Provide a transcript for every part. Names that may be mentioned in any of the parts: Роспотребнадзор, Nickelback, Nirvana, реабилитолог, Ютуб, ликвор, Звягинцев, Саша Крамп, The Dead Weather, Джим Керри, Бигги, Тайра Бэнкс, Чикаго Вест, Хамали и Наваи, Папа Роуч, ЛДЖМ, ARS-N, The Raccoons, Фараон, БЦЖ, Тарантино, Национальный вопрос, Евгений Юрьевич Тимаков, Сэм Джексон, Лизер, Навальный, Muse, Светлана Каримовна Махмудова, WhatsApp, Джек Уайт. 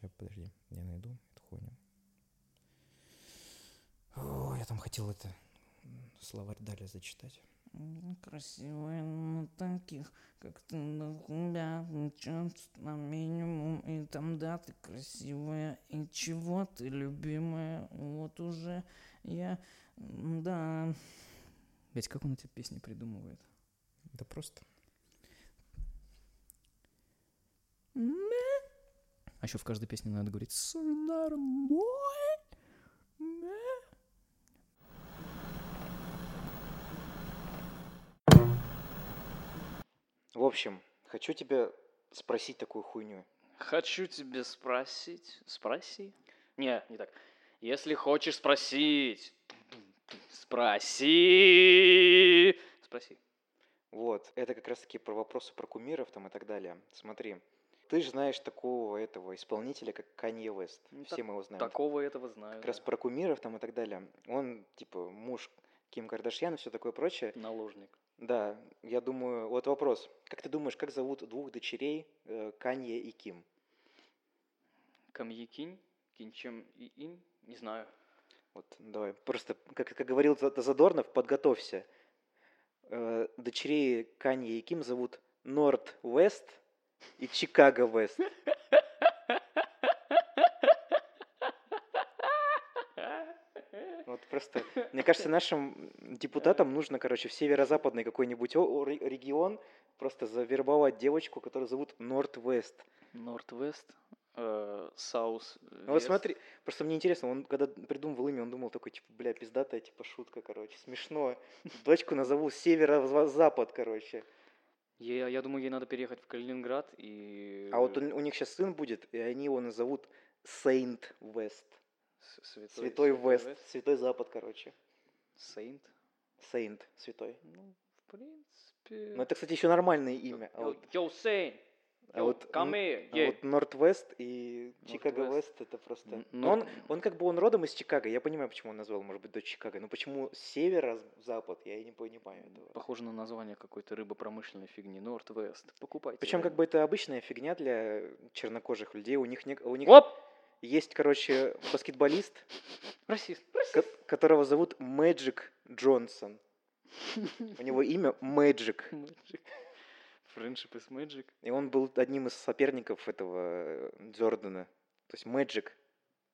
Сейчас, подожди, я найду эту хуйню. О, я там хотел это словарь Даля зачитать. Красивая, но таких, как ты, дохуя, чёрт, на минимум, и там, да, ты красивая, и чего ты, любимая, вот уже я, да. Ведь как он эти песни придумывает? Да просто. А еще в каждой песне надо говорить «Сынар мой». В общем, хочу тебя спросить такую хуйню. Хочу тебя спросить... Спроси? Не так. Если хочешь спросить... Спроси. Вот, это как раз-таки про вопросы про кумиров там и так далее. Смотри, ты же знаешь такого этого исполнителя, как Канье Вест. Ну, все мы его знаем. Такого этого знаю. Как раз про кумиров там и так далее. Он, типа, муж Ким Кардашьян и все такое прочее. Наложник. Да, я думаю, вот вопрос. Как ты думаешь, как зовут двух дочерей Канье и Ким? Камье Кинь, Кинчем и Инь, не знаю. Вот, давай, просто, как говорил Задорнов, подготовься. Дочерей Канье и Ким зовут Норд-Уест и Чикаго Вест. Вот просто, мне кажется, нашим депутатам нужно, короче, в северо-западный какой-нибудь регион просто завербовать девочку, которую зовут Норд-Вест. Норд-Вест, Саус. Ну вот смотри, просто мне интересно, он когда придумывал имя, он думал такой, типа, бля, пиздатая, типа, шутка, короче, смешно. Дочку назову северо-запад, короче. Я думаю, ей надо переехать в Калининград и... А вот у них сейчас сын будет, и они его назовут Сейнт Вест. Святой Вест, Святой Запад, короче. Сейнт, Святой. Ну, в принципе... Ну, это, кстати, еще нормальное имя. Йоу, Сейнт! А вот Норд-Вест и Чикаго Вест, это просто... Он как бы он родом из Чикаго, я понимаю, почему он назвал, может быть, дочь Чикаго, но почему северо-запад, я не понимаю этого. Похоже на название какой-то рыбопромышленной фигни, Норд-Вест, покупайте. Причем как бы это обычная фигня для чернокожих людей, у них... Оп! Есть, короче, баскетболист, которого зовут Мэджик Джонсон. У него имя Мэджик. Френдшип из Мэджик. И он был одним из соперников этого Джордана. То есть Мэджик.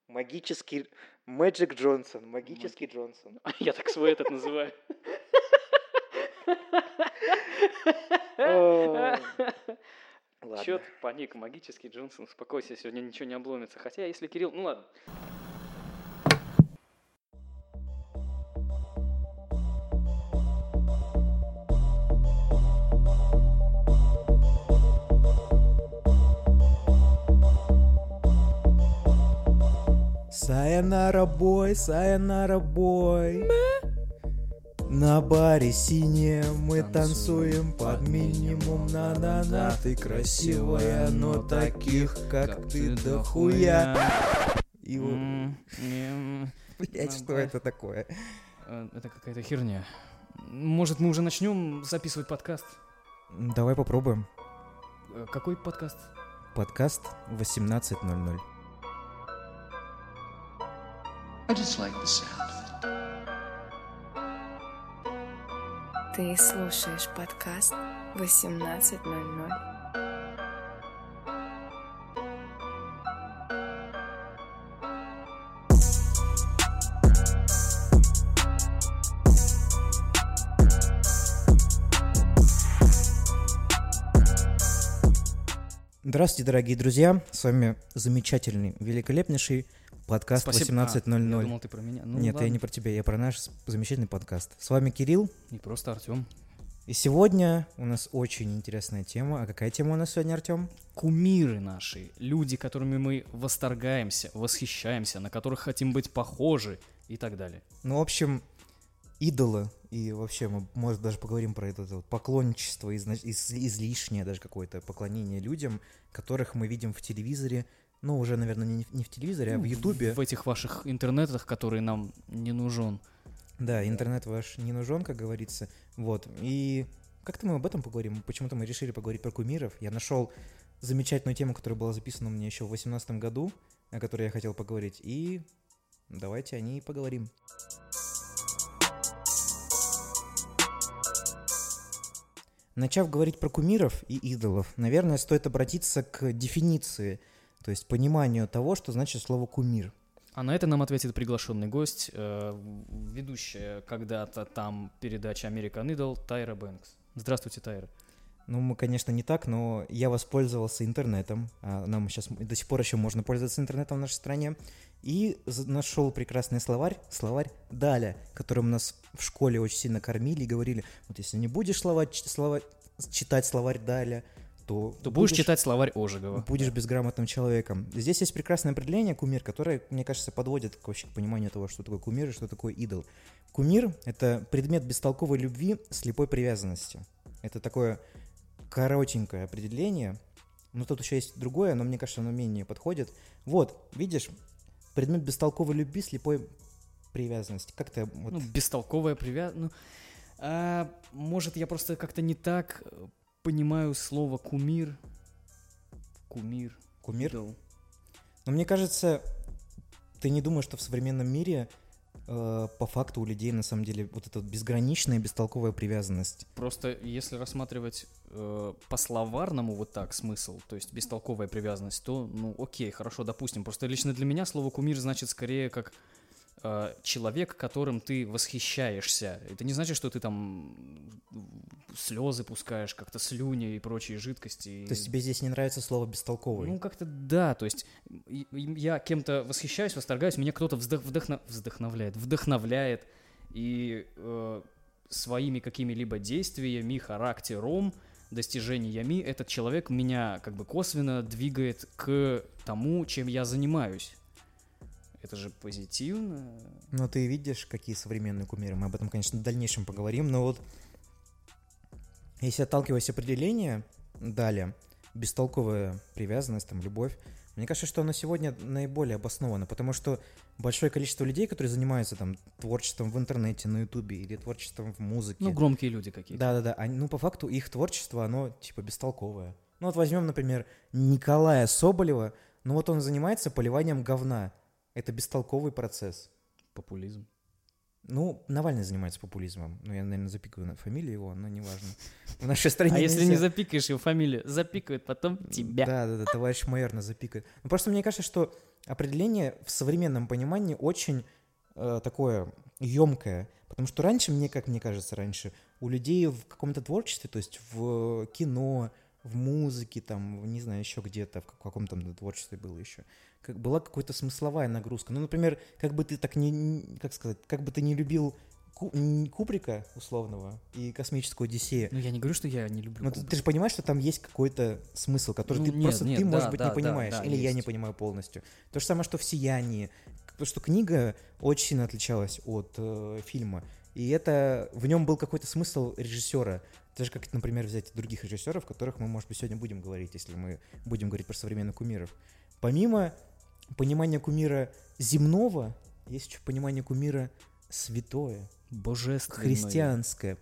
Магический Мэджик Джонсон. Магический Джонсон. Я так свой этот называю. Ладно. Чё ты паник, магический Джонсон, успокойся, сегодня ничего не обломится. Хотя, если Кирилл... Ну ладно. Сайонара, бой, сайонара, бой. На баре синее мы танцуем под минимум. На-на-на, ты красивая, но таких, как ты, дохуя. И вот... Блять, что это такое? Это какая-то херня. Может, мы уже начнем записывать подкаст? Давай попробуем. Какой подкаст? Подкаст 18:00. I just like the sound. Ты слушаешь подкаст 18:00. Здравствуйте, дорогие друзья! С вами замечательный, великолепнейший подкаст 18:00. Я думал, ты про меня. Ну, нет, ладно. Я не про тебя, я про наш замечательный подкаст. С вами Кирилл. И просто Артем. И сегодня у нас очень интересная тема. А какая тема у нас сегодня, Артем? Кумиры наши, люди, которыми мы восторгаемся, восхищаемся, на которых хотим быть похожи и так далее. Ну, в общем, идолы. И вообще мы, может, даже поговорим про это поклонничество, излишнее даже какое-то поклонение людям, которых мы видим в телевизоре. Ну, уже, наверное, не в телевизоре, а в Ютубе. В этих ваших интернетах, который нам не нужен. Да, интернет ваш не нужен, как говорится. Вот. И как-то мы об этом поговорим. Почему-то мы решили поговорить про кумиров. Я нашел замечательную тему, которая была записана мне еще в 2018 году, о которой я хотел поговорить, и давайте о ней поговорим. Начав говорить про кумиров и идолов, наверное, стоит обратиться к дефиниции, то есть пониманию того, что значит слово «кумир». А на это нам ответит приглашенный гость, ведущая когда-то там передачи American Idol Тайра Бэнкс. Здравствуйте, Тайра. Ну, мы, конечно, не так, но я воспользовался интернетом. Нам сейчас до сих пор еще можно пользоваться интернетом в нашей стране. И нашел прекрасный словарь «Даля», которым нас в школе очень сильно кормили и говорили, вот если не будешь читать словарь «Даля», то будешь читать словарь Ожегова. Будешь безграмотным человеком. Здесь есть прекрасное определение «кумир», которое, мне кажется, подводит вообще к пониманию того, что такое кумир и что такое идол. Кумир — это предмет бестолковой любви, слепой привязанности. Это такое коротенькое определение. Но тут еще есть другое, но мне кажется, оно менее подходит. Вот, видишь, предмет бестолковой любви, слепой привязанности. Как-то вот... Ну, бестолковая привязанность. Ну, может, я просто как-то не так... Понимаю слово «кумир». Кумир? Идол. Но мне кажется, ты не думаешь, что в современном мире по факту у людей на самом деле вот эта безграничная бестолковая привязанность. Просто если рассматривать по-словарному вот так смысл, то есть бестолковая привязанность, то, ну окей, хорошо, допустим. Просто лично для меня слово «кумир» значит скорее как... человек, которым ты восхищаешься. Это не значит, что ты там слезы пускаешь, как-то слюни и прочие жидкости. То есть тебе здесь не нравится слово «бестолковый»? Ну, как-то да, то есть я кем-то восхищаюсь, восторгаюсь, меня кто-то вдохновляет и своими какими-либо действиями, характером, достижениями этот человек меня как бы косвенно двигает к тому, чем я занимаюсь. Это же позитивно. Но ты видишь, какие современные кумиры. Мы об этом, конечно, в дальнейшем поговорим. Но вот если отталкиваясь от определения, далее, бестолковая привязанность, там, любовь, мне кажется, что оно сегодня наиболее обосновано, потому что большое количество людей, которые занимаются там творчеством в интернете, на ютубе или творчеством в музыке. Ну, громкие люди какие-то. Да-да-да. Они, ну, по факту их творчество, оно типа бестолковое. Ну, вот возьмем, например, Николая Соболева. Ну, вот он занимается поливанием говна. Это бестолковый процесс. Популизм. Ну, Навальный занимается популизмом. Ну, я, наверное, запикаю на фамилию его, но неважно. В нашей стране нельзя. А если не запикаешь его фамилию, запикают потом тебя. Да, товарищ майор нас запикает. Ну, просто мне кажется, что определение в современном понимании очень такое емкое. Потому что раньше, мне кажется, у людей в каком-то творчестве, то есть в кино, в музыке, там, не знаю, еще где-то, в каком-то творчестве было еще, была какая-то смысловая нагрузка. Ну, например, как бы ты не любил Кубрика условного и космическую Одиссею. Ну, я не говорю, что я не люблю Кубрика. Но ты же понимаешь, что там есть какой-то смысл, который ты, может быть, не понимаешь, или есть. Я не понимаю полностью. То же самое, что в «Сиянии», потому что книга очень сильно отличалась от фильма, и это в нем был какой-то смысл режиссера. Даже как, например, взять других режиссеров, о которых мы, может быть, сегодня будем говорить, если мы будем говорить про современных кумиров. Помимо понимания кумира земного, есть еще понимание кумира святое, божественное, христианское.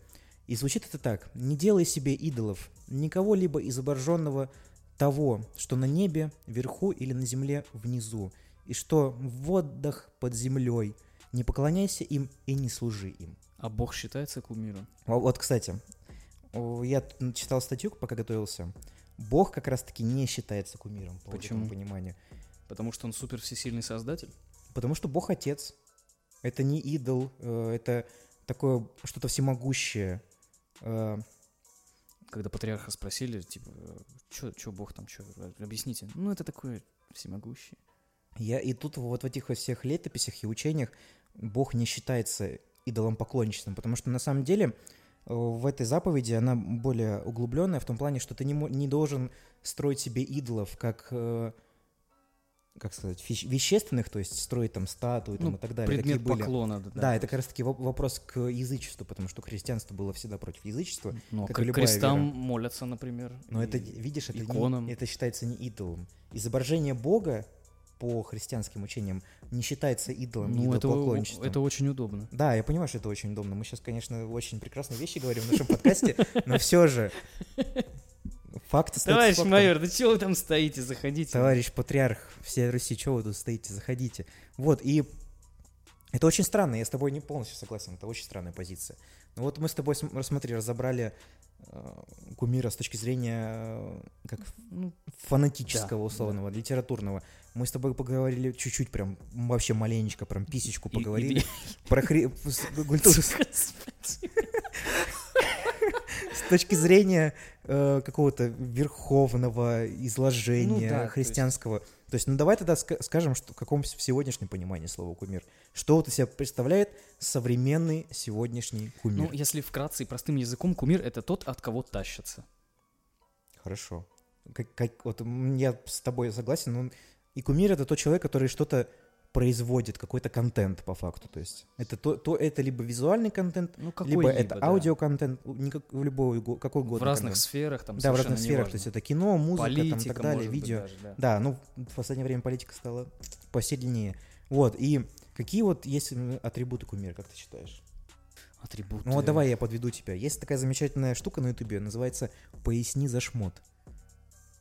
И звучит это так. «Не делай себе идолов, никого-либо изображенного того, что на небе, вверху или на земле внизу, и что в водах под землей. Не поклоняйся им и не служи им». А Бог считается кумиром? Вот, кстати... Я читал статью, пока готовился. Бог как раз-таки не считается кумиром, по этому пониманию. Потому что он супер всесильный создатель? Потому что Бог отец. Это не идол, это такое что-то всемогущее. Когда патриарха спросили, типа, что Бог там, что? Объясните. Ну, это такое всемогущее. И тут вот в этих всех летописях и учениях Бог не считается идолом поклонничным, потому что на самом деле... В этой заповеди она более углубленная в том плане, что ты не должен строить себе идолов вещественных, то есть строить там статуи и так далее. Предмет поклона. Да, это как раз-таки вопрос к язычеству, потому что христианство было всегда против язычества. Ну, как и крестам молятся, например. Но это, видишь, это считается не идолом. Изображение Бога по христианским учениям не считается идолом, не идолопоклонничеством. Это очень удобно. Да, я понимаю, что это очень удобно. Мы сейчас, конечно, очень прекрасные вещи говорим в нашем подкасте, но все же Факт остается товарищ фактом. Майор, да чего вы там стоите, заходите. Товарищ патриарх всей Руси, чего вы тут стоите, заходите. Вот, и это очень странно, я с тобой не полностью согласен, это очень странная позиция. Но вот мы с тобой, смотри, разобрали кумира с точки зрения как фанатического, да, условного, да, литературного. Мы с тобой поговорили чуть-чуть, прям вообще маленечко, прям писечку поговорили. Про культуру. С точки зрения какого-то верховного изложения, ну, да, христианского. То есть, ну давай тогда скажем, что в каком сегодняшнем понимании слова «кумир». Что вот из себя представляет современный сегодняшний кумир? Ну, если вкратце и простым языком, кумир — это тот, от кого тащится. Хорошо. Вот я с тобой согласен, но и кумир — это тот человек, который что-то производит, какой-то контент по факту, то есть это, это либо визуальный контент, ну, либо это аудиоконтент, любой, какой угодно. В разных контент. Сферах, там, да, в разных сферах, важно. То есть это кино, музыка, политика, там, так далее, видео. Даже, да. Да, ну в последнее время политика стала посильнее. Вот, и какие вот есть атрибуты кумира, как ты считаешь? Атрибуты? Ну вот давай я подведу тебя. Есть такая замечательная штука на Ютубе, называется «Поясни за шмот».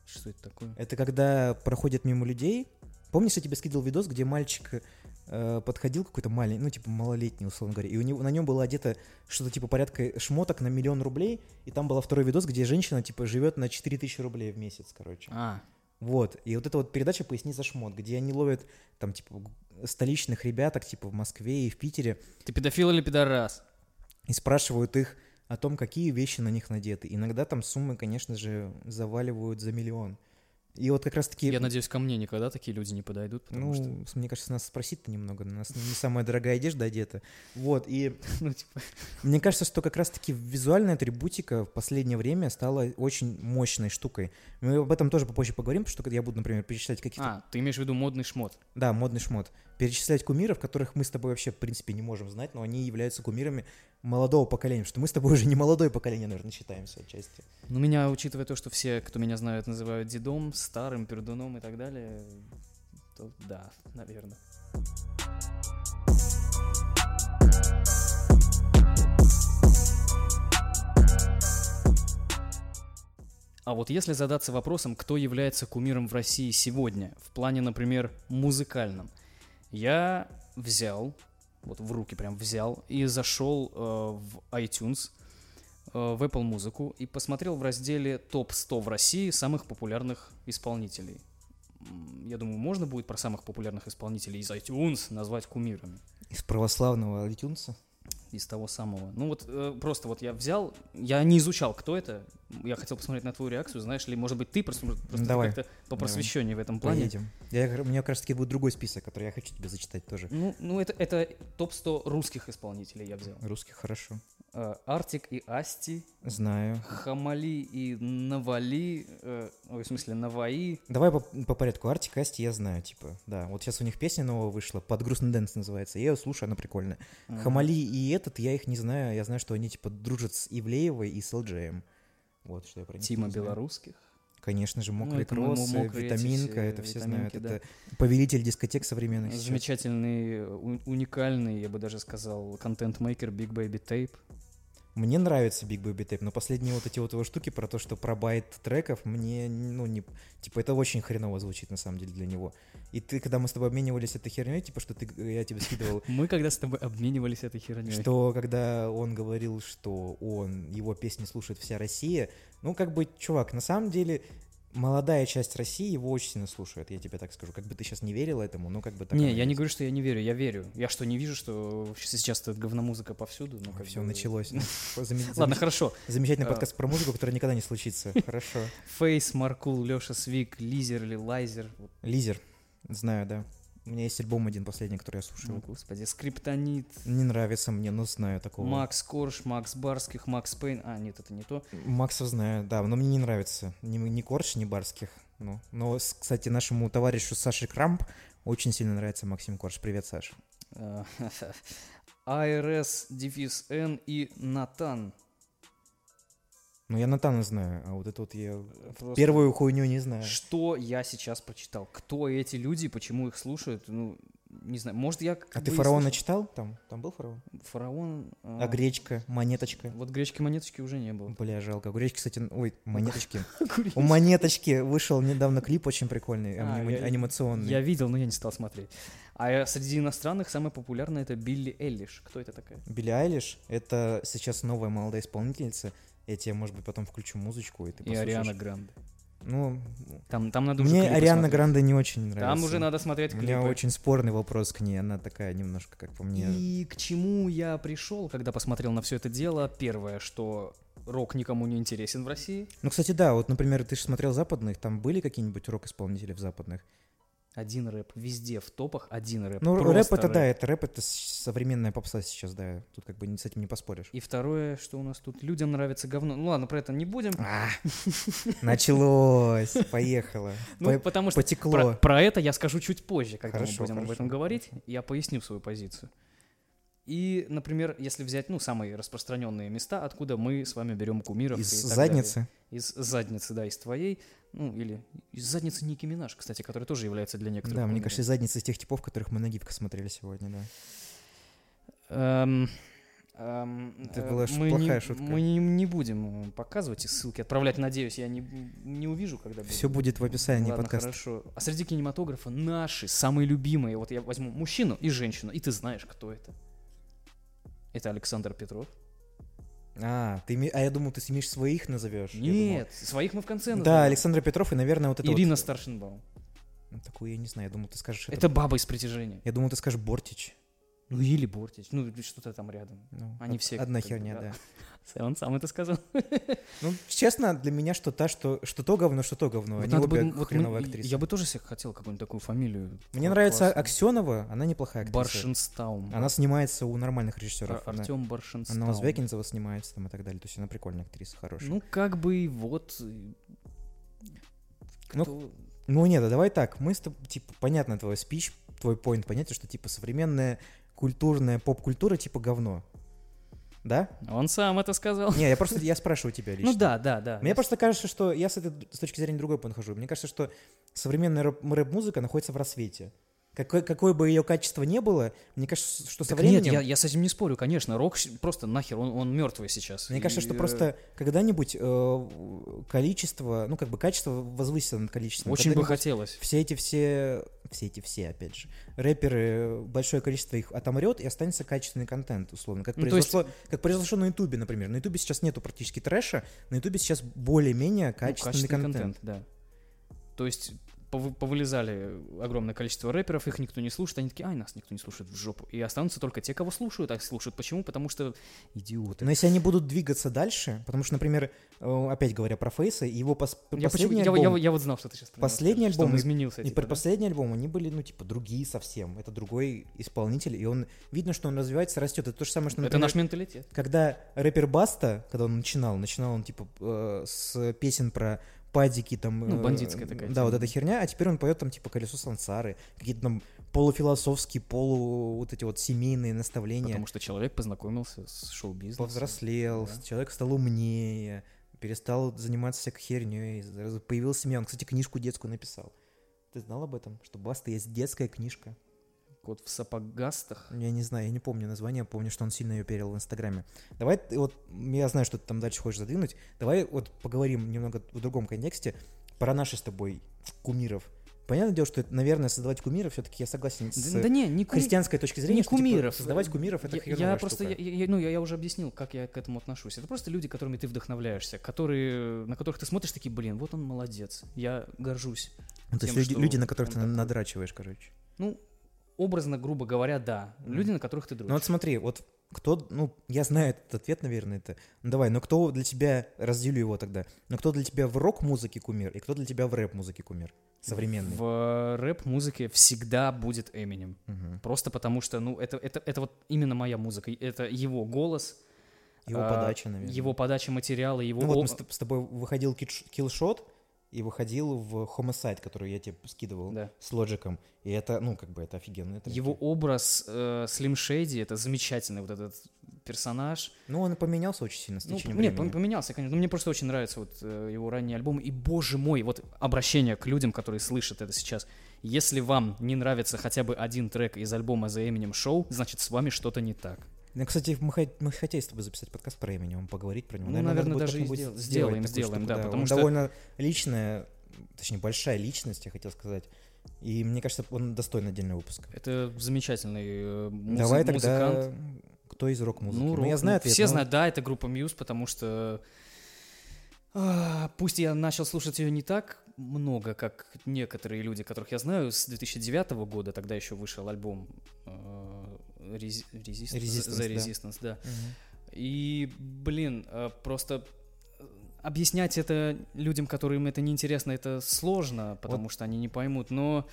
Что это такое? Это когда проходят мимо людей. Помнишь, я тебе скидывал видос, где мальчик подходил какой-то маленький, ну, типа, малолетний, условно говоря, и у него, на нем было одето что-то, типа, порядка шмоток на 1 000 000 рублей, и там был второй видос, где женщина, типа, живет на 4000 рублей в месяц, короче. А. Вот. И вот эта вот передача «Поясни за шмот», где они ловят, там, типа, столичных ребяток, типа, в Москве и в Питере. Ты педофил или пидорас? И спрашивают их о том, какие вещи на них надеты. Иногда там суммы, конечно же, заваливают за 1 000 000. И вот как раз таки... Я надеюсь, ко мне никогда такие люди не подойдут, потому ну, что... мне кажется, нас спросить-то немного, у нас не самая дорогая одежда одета. Вот, и... Ну, типа... Мне кажется, что как раз-таки визуальная атрибутика в последнее время стала очень мощной штукой. Мы об этом тоже попозже поговорим, потому что я буду, например, перечислять каких-то... А, ты имеешь в виду модный шмот? Да, модный шмот. Перечислять кумиров, которых мы с тобой вообще, в принципе, не можем знать, но они являются кумирами молодого поколения, потому что мы с тобой уже не молодое поколение, наверное, считаемся отчасти. Ну, меня, учитывая то, что все, кто меня знают, называют дедом, старым пердуном и так далее, то да, наверное. А вот если задаться вопросом, кто является кумиром в России сегодня, в плане, например, музыкальном, я взял, вот в руки прям взял, и зашел в iTunes, в Apple Music, и посмотрел в разделе «Топ-100 в России самых популярных исполнителей». Я думаю, можно будет про самых популярных исполнителей из iTunes назвать кумирами. Из православного iTunes? Из того самого. Ну вот просто вот я взял, я не изучал, кто это, я хотел посмотреть на твою реакцию, знаешь ли, может быть, ты просто как-то попросвещеннее в этом плане. Поедем. У меня как раз-таки будет другой список, который я хочу тебе зачитать тоже. Ну это топ-100 русских исполнителей я взял. Русских, хорошо. Артик и Асти. Знаю. Хамали и Навали. Ой, в смысле, Наваи. Давай по порядку. Артик и Асти я знаю, типа. Да, вот сейчас у них песня новая вышла. «Под грустный дэнс» называется. Я ее слушаю, она прикольная. Хамали и этот, я их не знаю. Я знаю, что они, типа, дружат с Ивлеевой и с ЛДЖМ. Вот, что я про них Тима знаю. Белорусских. Конечно же, «Мокрые кроссы», «Витаминка», это все знают. Да. Это повелитель дискотек современных. Замечательный, уникальный, я бы даже сказал, контент-мейкер Big Baby Tape. Мне нравится Big Baby Tape, но последние вот эти вот его штуки про то, что про байт треков, мне, ну, не... Типа, это очень хреново звучит, на самом деле, для него. И ты, когда мы с тобой обменивались этой херней, типа, что ты, я тебе скидывал... Мы когда с тобой обменивались этой херней? Что, когда он говорил, что его песни слушает вся Россия, ну, как бы, чувак, на самом деле... Молодая часть России его очень сильно слушает, я тебе так скажу. Как бы ты сейчас не верил этому, но как бы... Так не, я не говорю, что я не верю, я верю. Я что, не вижу, что сейчас говномузыка повсюду? Ну, как все, бы... началось. Ладно, хорошо. Замечательный подкаст про музыку, который никогда не случится. Хорошо. Фейс, Маркул, Леша Свик, Лизер или Лайзер. Лизер, знаю, да. У меня есть альбом один последний, который я слушаю. О, господи, Скриптонит. Не нравится мне, но знаю такого. Макс Корж, Макс Барских, Макс Пейн. А, нет, это не то. Макса знаю, да, но мне не нравится. Ни Корж, ни Барских. Ну. Но, кстати, нашему товарищу Саше Крамп очень сильно нравится Максим Корж. Привет, Саша. ARS-N и Натан. Ну, я Натана знаю, а вот это вот я просто первую хуйню не знаю. Что я сейчас прочитал? Кто эти люди, почему их слушают? Ну, не знаю, может я... А ты «Фараона» читал? Там был «Фараон»? «Фараон». А «Гречка», «Монеточка»? Вот «Гречки», «Монеточки» уже не было. Бля, жалко. У «Гречки», кстати... Ой, «Монеточки». У «Монеточки» вышел недавно клип очень прикольный, анимационный. Я видел, но я не стал смотреть. А среди иностранных самая популярная — это Билли Айлиш. Кто это такая? Билли Айлиш — это сейчас новая молодая исполнительница. Я тебе, может быть, потом включу музычку, и ты послушаешь. И Ариана Гранде. Ну, там надо уже. Мне Ариана Гранде не очень нравится. Там уже надо смотреть клипы. У меня очень спорный вопрос к ней. Она такая немножко, как по мне. И к чему я пришел, когда посмотрел на все это дело? Первое, что рок никому не интересен в России. Ну, кстати, да. Вот, например, ты же смотрел западных. Там были какие-нибудь рок-исполнители в западных? Один рэп. Везде в топах один рэп. Ну, рэп — это современная попса сейчас, да. Тут как бы с этим не поспоришь. И второе, что у нас тут людям нравится говно. Ну ладно, про это не будем. Началось. Поехало. Ну, потому что потекло. Про это я скажу чуть позже, когда мы будем об этом говорить. Я поясню свою позицию. И, например, если взять, самые распространенные места, откуда мы с вами берем кумиров. Из задницы. Из задницы, да, из твоей. Ну, или из задницы Ники Минаж, кстати, которая тоже является для некоторых. Да, мне кажется, из задницы из тех типов, которых мы на гибко смотрели сегодня, да. Это была плохая шутка. Мы не будем показывать и ссылки отправлять, надеюсь, я не увижу, когда будет. Все будет в описании подкаста. Хорошо. А среди кинематографа наши самые любимые, вот я возьму мужчину и женщину, и ты знаешь, кто это. Это Александр Петров. А я думал, ты снимешь своих назовешь. Нет, своих мы в конце назовем. Да, Александр Петров и, наверное, вот это Ирина вот... Старшенбаум. Такую я не знаю, я думал, ты скажешь... Это баба из «Притяжения». Я думал, ты скажешь Бортич. Ну или Бортич, что-то там рядом. Они все... Одна херня, да. Он сам это сказал. Ну, честно, для меня что то говно, что то говно. Они обе хреновые актрисы. Я бы тоже себе хотел какую-нибудь такую фамилию. Мне нравится Аксенова, она неплохая актриса. Баршинстам. Она снимается у нормальных режиссеров. Артем Баршинстам. Она у Звягинцева снимается там и так далее. То есть она прикольная актриса, хорошая. Ну, как бы вот... Ну, нет, давай так. Мы с тобой, типа, понятно, твой спич, твой поинт, понятно, что, типа, современная культурная поп-культура, типа, говно. Да? Он сам это сказал. Не, я спрашиваю тебя лично. Ну да. Мне просто кажется, что я с точки зрения другой подхожу. Мне кажется, что современная рэп-музыка находится в рассвете. Какое бы ее качество ни было, мне кажется, что со временем... Нет, я с этим не спорю, конечно, рок просто нахер, он мертвый сейчас. Мне кажется, что просто когда-нибудь количество, качество возвысится над количеством. Очень бы хотелось. Все эти, опять же, рэперы, большое количество их отомрет, и останется качественный контент, условно. Как произошло на Ютубе, например. На Ютубе сейчас нету практически трэша, на Ютубе сейчас более-менее качественный контент. Да. То есть... Повылезали огромное количество рэперов, их никто не слушает, они такие, нас никто не слушает, в жопу. И останутся только те, кого слушают, а слушают. Почему? Потому что идиоты. Но если они будут двигаться дальше, потому что, например, опять говоря про Фейса, его последний альбом... Я вот знал, что ты сейчас про последний альбом, что он изменился. И предпоследний альбом, они были, другие совсем. Это другой исполнитель, и он... Видно, что он развивается, растет. Это то же самое, что... Например, это наш менталитет. Когда рэпер Баста, когда он начинал он, с песен про... падики там... бандитская такая. Да, вот эта херня, а теперь он поет там «Колесо сансары», какие-то там полуфилософские, вот эти вот семейные наставления. Потому что человек познакомился с шоу-бизнесом. Повзрослел, да. Человек стал умнее, перестал заниматься всякой херней, появилась семья. Он, кстати, книжку детскую написал. Ты знал об этом? Что Баста есть детская книжка? «Кот в сапогастах». Я не знаю, я не помню название, помню, что он сильно ее перел в Инстаграме. Давай, я знаю, что ты там дальше хочешь задвинуть, давай поговорим немного в другом контексте про наши с тобой кумиров. Понятное дело, что, наверное, создавать кумиров, все-таки я согласен с христианской точки зрения, не что кумиров. Создавать кумиров — это хреновая штука. Я уже объяснил, как я к этому отношусь. Это просто люди, которыми ты вдохновляешься, на которых ты смотришь, такие, вот он молодец, я горжусь. То есть люди, на которых ты надрачиваешь, короче. Образно, грубо говоря, да. Люди, на которых ты дружишь. Ну вот смотри, кто... я знаю этот ответ, наверное, это... кто для тебя... Разделю его тогда. Но кто для тебя в рок-музыке кумир, и кто для тебя в рэп-музыке кумир? Современный. В рэп-музыке всегда будет Эминем. Угу. Просто потому что, это вот именно моя музыка. Это его голос... Его подача, наверное. Его подача материала, его... с тобой выходил «Киллшот», и выходил в Homicide, который я тебе скидывал, да, с лоджиком. И это, это офигенно. Его образ Slim Shady — это замечательный вот этот персонаж. Он поменялся очень сильно с течением времени. Нет, поменялся, конечно. Но мне просто очень нравятся его ранние альбомы. И, боже мой, обращение к людям, которые слышат это сейчас. Если вам не нравится хотя бы один трек из альбома The Eminem Show, значит, с вами что-то не так. Ну, кстати, мы хотели с тобой записать подкаст про Эминема, поговорить про него. Ну, наверное даже и сделаем, да, потому что... довольно личная, точнее, большая личность, я хотел сказать. И мне кажется, он достоин отдельного выпуска. Это замечательный Давай музыкант. Тогда, кто из рок-музыки? Ну, я знаю ответ. Все знают, да, это группа Muse, потому что... Пусть я начал слушать ее не так много, как некоторые люди, которых я знаю, с 2009 года, тогда еще вышел альбом Resistance, да. Угу. И, блин, просто объяснять это людям, которым это неинтересно, это сложно, потому вот. Что они не поймут, но...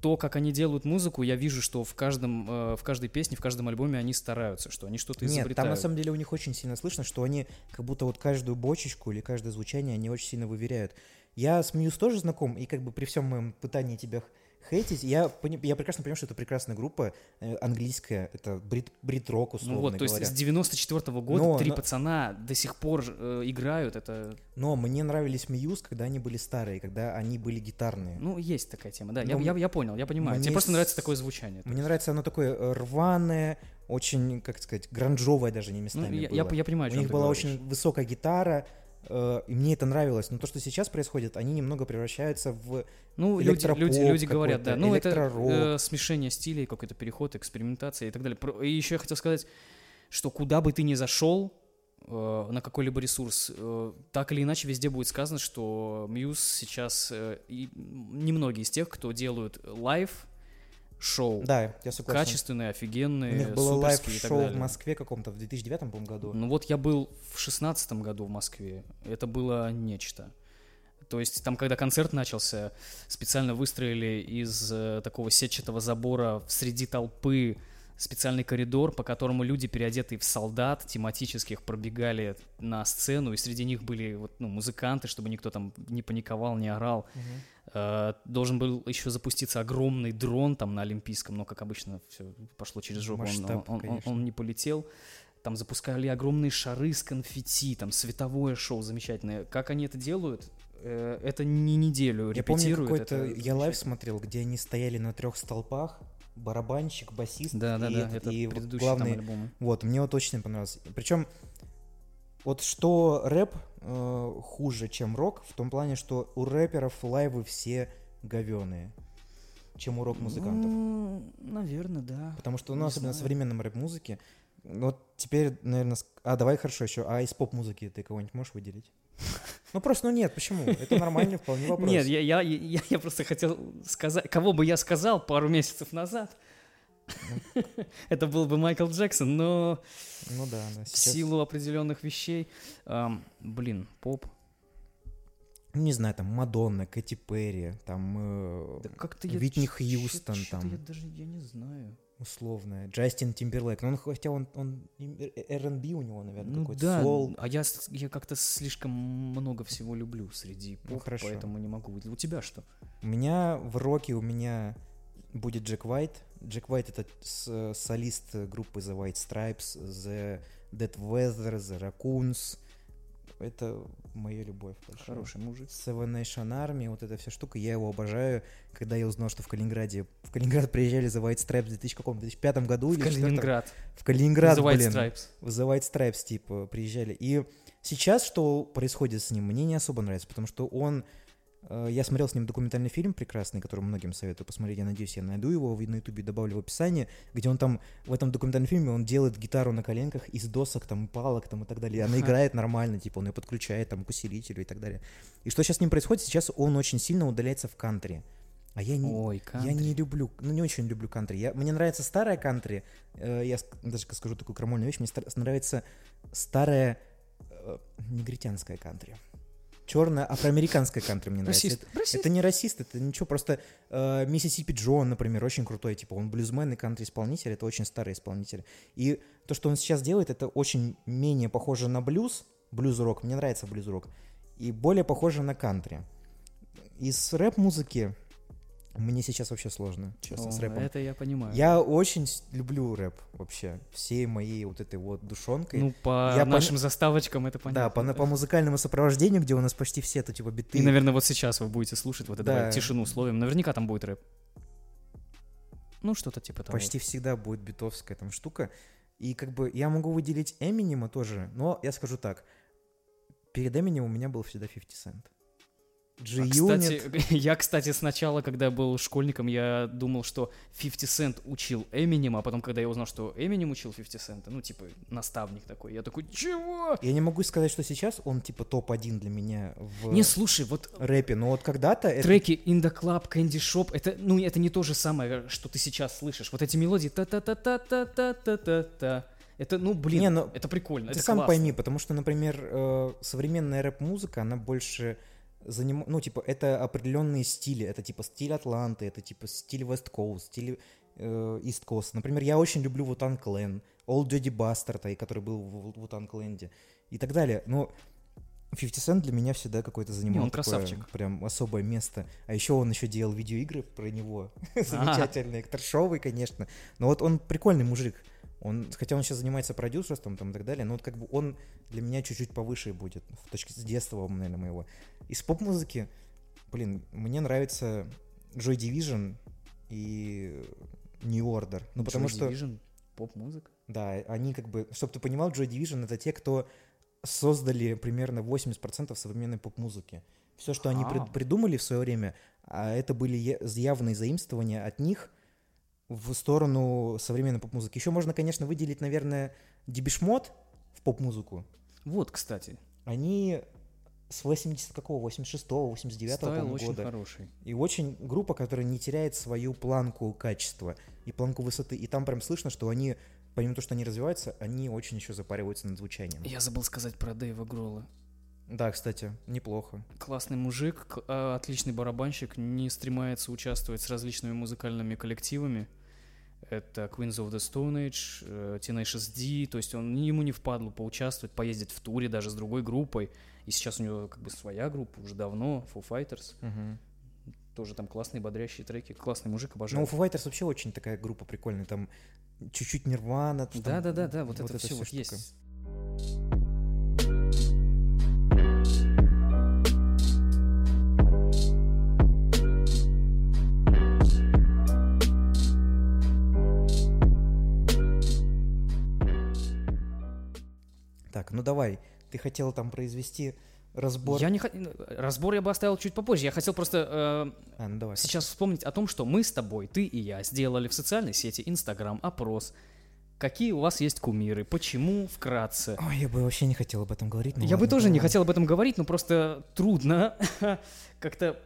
То, как они делают музыку, я вижу, что в каждой песне, в каждом альбоме они стараются, что они что-то изобретают. Нет, там на самом деле у них очень сильно слышно, что они как будто вот каждую бочечку или каждое звучание они очень сильно выверяют. Я с Muse тоже знаком, и как бы при всем моем пытании тебя хейтить, я прекрасно понимаю, что это прекрасная группа английская, это брит-рок, условно говоря. Ну вот, то есть с 94-го года три пацана до сих пор играют, это... Но мне нравились Muse, когда они были старые, когда они были гитарные. Ну, есть такая тема, да, я понял, я понимаю. Тебе просто нравится такое звучание. Мне нравится оно такое рваное, очень, как сказать, гранжовое даже не местами было. Я понимаю, у них была очень высокая гитара, и мне это нравилось, но то, что сейчас происходит, они немного превращаются в электропоп, люди говорят, да, ну это смешение стилей, какой-то переход, экспериментация и так далее. И еще я хотел сказать, что куда бы ты ни зашел на какой-либо ресурс, так или иначе везде будет сказано, что Muse сейчас немногие из тех, кто делают лайв шоу. Да, я согласен. Качественные, офигенные, суперские и так далее. У них было лайв-шоу в Москве каком-то в 2009 году. Ну вот я был в 2016 году в Москве. Это было нечто. То есть там, когда концерт начался, специально выстроили из такого сетчатого забора среди толпы специальный коридор, по которому люди, переодетые в солдат тематических, пробегали на сцену, и среди них были музыканты, чтобы никто там не паниковал, не орал. Угу. Должен был еще запуститься огромный дрон там на Олимпийском, но, как обычно, все пошло через жопу, масштаб, он не полетел. Там запускали огромные шары с конфетти, там световое шоу замечательное. Как они это делают? Это не неделю репетируют. Я помню, я лайв смотрел, где они стояли на 3 столпах, барабанщик, басист, и главный альбом. Вот, мне вот очень понравилось. Причем вот что рэп хуже, чем рок, в том плане, что у рэперов лайвы все говёные, чем у рок-музыкантов. Ну, наверное, да. Потому что, особенно в современном рэп-музыке, вот теперь, наверное... давай, хорошо, еще. А из поп-музыки ты кого-нибудь можешь выделить? Нет, почему? Это нормальный вполне вопрос. Нет, я просто хотел сказать... Кого бы я сказал пару месяцев назад, это был бы Майкл Джексон, но... Ну да, в силу определенных вещей... поп... Не знаю, там Мадонна, Кэти Перри, там Витни Хьюстон. Что-то я даже не знаю... Условно. Джастин Тимберлейк. Но он R&B у него, наверное, какой-то сол. Да, я как-то слишком много всего люблю среди поп, поэтому не могу выделить. У тебя что? У меня в роке будет Джек Уайт. Джек Уайт — это солист группы The White Stripes, The Dead Weather, The Raccoons. Это моя любовь. Хороший мужик. Seven Nation Army, вот эта вся штука, я его обожаю. Когда я узнал, что в Калининград приезжали The White Stripes в 2005 году. В Калининград. В Калининград, Stripes. The White Stripes, приезжали. И сейчас что происходит с ним, мне не особо нравится, потому что я смотрел с ним документальный фильм прекрасный, который многим советую посмотреть, я надеюсь, я найду его, на ютубе добавлю в описание, где он там, в этом документальном фильме, он делает гитару на коленках из досок, там, палок, там, и так далее, она играет нормально, он ее подключает, там, к усилителю и так далее. И что сейчас с ним происходит? Сейчас он очень сильно удаляется в кантри. А я не люблю, не очень люблю кантри. Мне нравится старая кантри, я даже скажу такую крамольную вещь, мне нравится старая негритянская кантри. Черная афроамериканская кантри мне нравится. Это не расист, это ничего, просто Миссисипи Джон, например, очень крутой, он блюзмен и кантри-исполнитель, это очень старый исполнитель. И то, что он сейчас делает, это очень менее похоже на блюз-рок, мне нравится блюз-рок, и более похоже на кантри. Из рэп-музыки Мне сейчас вообще сложно, честно, с рэпом. Это я понимаю. Я очень люблю рэп вообще, всей моей вот этой вот душонкой. Ну, по нашим заставочкам это понятно. Да, по музыкальному сопровождению, где у нас почти все это типа биты. И, наверное, вот сейчас вы будете слушать вот эту тишину с ловим. Наверняка там будет рэп. Ну, что-то типа того. Почти всегда будет битовская там штука. И как бы я могу выделить Эминема тоже, но я скажу так. Перед Эминем у меня был всегда 50 Cent. Я, кстати, сначала, когда был школьником, я думал, что 50 Cent учил Эминема, а потом, когда я узнал, что Эминем учил 50 Cent, ну, типа, наставник такой, я такой, чего? Я не могу сказать, что сейчас он, типа, топ-1 для меня в рэпе, но вот когда-то... Треки In The Club, Candy Shop, это, ну, это не то же самое, что ты сейчас слышишь. Вот эти мелодии та-та-та-та-та-та-та-та. Это, ну, блин, это прикольно, это классно. Ты сам пойми, потому что, например, современная рэп-музыка, она больше... Ну, типа, это определенные стили. Это, типа, стиль Атланты, это, типа, стиль West Coast, стиль East Coast. Например, я очень люблю Wu Tang Clan, Old Dirty Bastard, который был в Wu Tang Clan и так далее. Но 50 Cent для меня всегда какой-то занимал. Он такое, красавчик. Прям особое место. А еще он еще делал видеоигры про него. Замечательные, трэшовые, конечно. Но вот он прикольный мужик. Хотя он сейчас занимается продюсерством там, и так далее, но вот как бы он для меня чуть-чуть повыше будет, в точке с детства, наверное, моего. Из поп-музыки, блин, мне нравится Joy Division и New Order. Ну, потому что... Joy Division? Поп-музыка? Да, они как бы... Чтобы ты понимал, Joy Division — это те, кто создали примерно 80% современной поп-музыки. Все, что они придумали в свое время, это были явные заимствования от них, в сторону современной поп-музыки. Еще можно, конечно, выделить, наверное, дебешмот в поп-музыку. Вот, кстати. Они с 86-го, 89-го года. Очень хороший. И очень группа, которая не теряет свою планку качества и планку высоты. И там прям слышно, что они, помимо того, что они развиваются, они очень еще запариваются над звучанием. Я забыл сказать про Дэйва Гролла. Да, кстати, неплохо. Классный мужик, отличный барабанщик, не стремается участвовать с различными музыкальными коллективами. Это Queens of the Stone Age, Tenacious D, то есть ему не впадло поучаствовать, поездить в туре даже с другой группой. И сейчас у него как бы своя группа уже давно, Foo Fighters. Угу. Тоже там классные бодрящие треки, классный мужик, обожаю. Ну, у Foo Fighters вообще очень такая группа прикольная, там чуть-чуть Nirvana. Да-да-да, вот это все вот есть. Так, ну давай, ты хотел там произвести разбор. Разбор я бы оставил чуть попозже. Я хотел просто сейчас вспомнить о том, что мы с тобой, ты и я, сделали в социальной сети Instagram опрос. Какие у вас есть кумиры? Почему? Вкратце. Ой, я бы вообще не хотел об этом говорить. Я бы тоже не хотел об этом говорить, но просто трудно как-то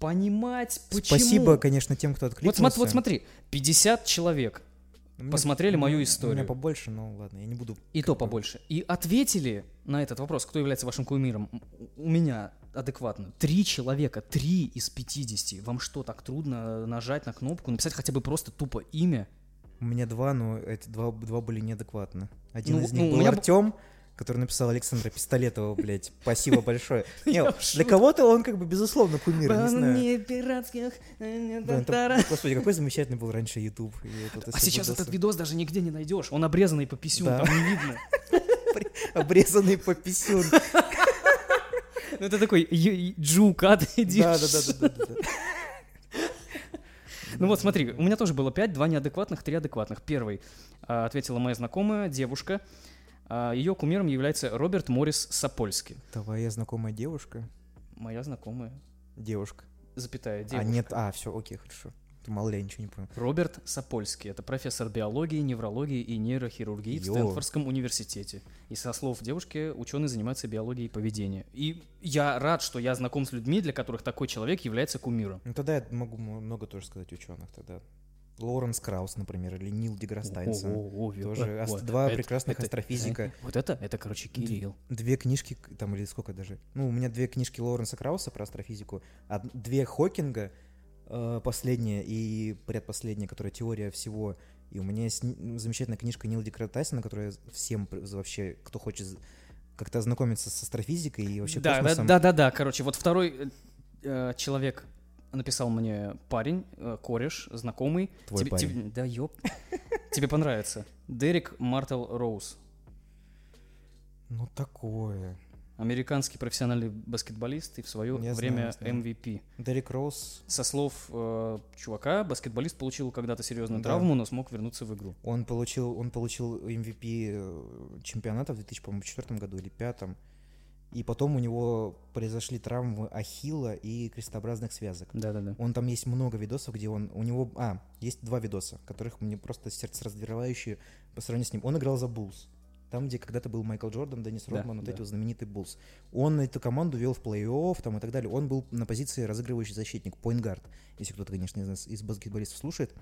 понимать, почему. Спасибо, конечно, тем, кто откликнулся. Вот смотри, 50 человек. Посмотрели мою историю. У меня побольше, но ладно, я не буду... И то побольше. И ответили на этот вопрос, кто является вашим кумиром, у меня адекватно. 3 человека, 3 из 50. Вам что, так трудно нажать на кнопку, написать хотя бы просто тупо имя? У меня 2, но эти 2 были неадекватны. Один из них был Артем, который написал Александра Пистолетова, блядь. Спасибо большое. Нет, для кого-то он как бы безусловно кумир, не знаю. Господи, какой замечательный был раньше YouTube. А сейчас этот видос даже нигде не найдешь. Он обрезанный по писюн, там не видно. Обрезанный по писюн. Ну это такой джука ты делаешь. Да-да-да. Ну вот смотри, у меня тоже было 5, 2 неадекватных, 3 адекватных. Первый ответила моя знакомая, девушка. Ее кумиром является Роберт Морис Сапольский. Твоя знакомая девушка? Моя знакомая. Девушка. Запятая девушка. Все, окей, хорошо. Ты мало ли, я ничего не понял. Роберт Сапольский. Это профессор биологии, неврологии и нейрохирургии в Стэнфордском университете. И со слов девушки, ученый занимается биологией поведения. И я рад, что я знаком с людьми, для которых такой человек является кумиром. Ну тогда я могу много тоже сказать ученых тогда. Лоуренс Краус, например, или Нил Деграсс Тайнсон. Тоже два прекрасных астрофизика. Вот это, короче, Кирилл. 2 книжки, там, или сколько даже. Ну, у меня 2 книжки Лоуренса Крауса про астрофизику, 2 Хокинга, последняя и предпоследняя, которая теория всего. И у меня есть замечательная книжка Нила Деграсса Тайнсона, которая всем вообще, кто хочет как-то ознакомиться с астрофизикой и вообще космосом. Да, короче, вот второй человек... написал мне парень, кореш, знакомый. Твой парень. Да ёп. Тебе понравится. Дэрик Мартел Роуз. Ну такое. Американский профессиональный баскетболист и в свое время MVP. Дэрик Роуз. Со слов чувака, баскетболист получил когда-то серьезную травму, но смог вернуться в игру. Он получил MVP чемпионата в 2004 году или 2005. И потом у него произошли травмы ахилла и крестообразных связок. Да-да-да. Он там есть много видосов, где он... У него... есть два видоса, которых мне просто сердцераздирающие по сравнению с ним. Он играл за Буллс. Там, где когда-то был Майкл Джордан, Деннис Родман, эти знаменитые Буллс. Он эту команду вел в плей-офф там, и так далее. Он был на позиции разыгрывающий защитник, point-guard. Если кто-то, конечно, из баскетболистов слушает.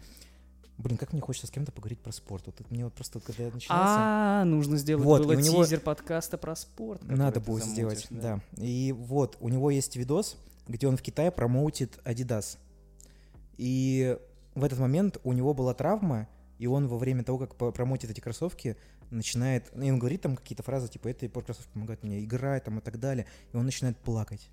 Блин, как мне хочется с кем-то поговорить про спорт. Вот мне вот просто, когда я начинался... нужно сделать было тизер подкаста про спорт. Надо будет сделать, да. И вот, у него есть видос, где он в Китае промоутит Adidas. И в этот момент у него была травма, и он во время того, как промоутит эти кроссовки, начинает... И он говорит там какие-то фразы, типа, это кроссовки помогают мне, играй там и так далее. И он начинает плакать.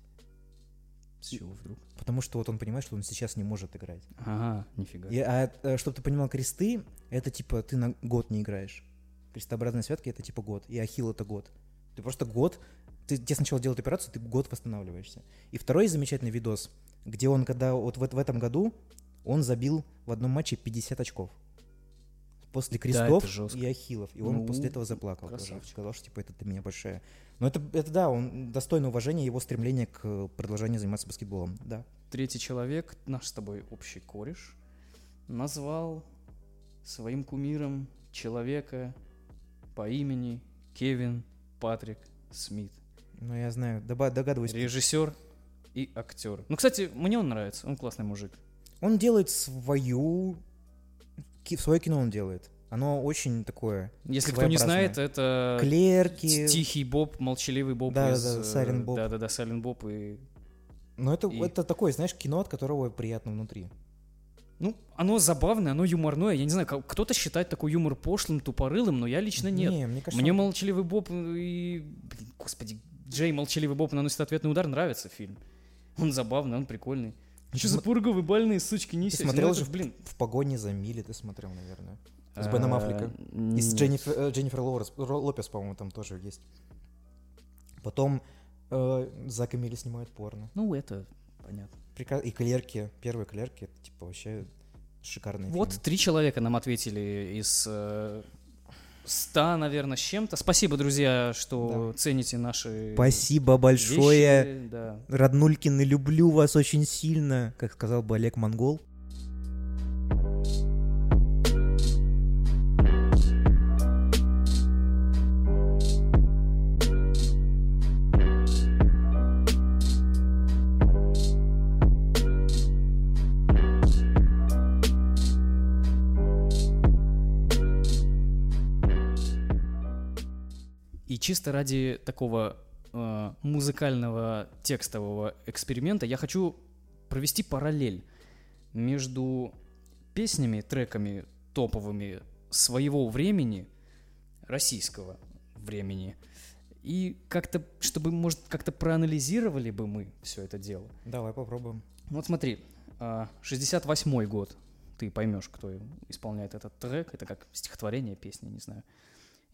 С чего вдруг? Потому что вот он понимает, что он сейчас не может играть. Ага, нифига. А чтобы ты понимал, кресты, это типа ты на год не играешь. Крестообразные связки — это типа год. И ахилл — это год. Ты просто год... Тебе сначала делают операцию, ты год восстанавливаешься. И второй замечательный видос, где он, когда вот в этом году, он забил в одном матче 50 очков. После крестов и ахиллов. И он после этого заплакал. Красавчик. Сказал, что типа это для меня большая... Но это да, он достойно уважения, его стремление к продолжению заниматься баскетболом. Да. Третий человек, наш с тобой общий кореш, назвал своим кумиром человека по имени Кевин Патрик Смит. Ну, я знаю, догадываюсь. Режиссер и актер. Ну, кстати, мне он нравится, он классный мужик. Он делает свое кино он делает. Оно очень такое... Если кто не знает, это... Клерки. Тихий Боб, молчаливый Боб. Да-да-да, Сайлент Боб. Да-да-да, Сайлент Боб и... Но это такое, знаешь, кино, от которого приятно внутри. Ну, оно забавное, оно юморное. Я не знаю, кто-то считает такой юмор пошлым, тупорылым, но я лично нет. Не, мне кажется... Мне молчаливый Боб и... Блин, господи, Джей молчаливый Боб наносит ответный удар. Нравится фильм. Он забавный, он прикольный. Что за пурговые больные сучки несешь? Ты смотрел же, блин, «В погоне за Милли» ты смотрел, наверное. С Беном Аффлеком. И с Дженнифер Лопес, по-моему, там тоже есть. Потом Зак и Милли снимают порно. Ну, это понятно. И «Клерки». Первые «Клерки» — это типа вообще шикарные фильмы. Вот три человека нам ответили из 100, наверное, с чем-то. Спасибо, друзья, что цените наши. Спасибо большое. Вещи, да. Роднулькины, люблю вас очень сильно, как сказал бы Олег Монгол. Чисто ради такого музыкального текстового эксперимента я хочу провести параллель между песнями, треками топовыми своего времени, российского времени, и как-то, чтобы, может, как-то проанализировали бы мы все это дело. Давай попробуем. Вот смотри, 68-й год, ты поймешь, кто исполняет этот трек, это как стихотворение песни, не знаю.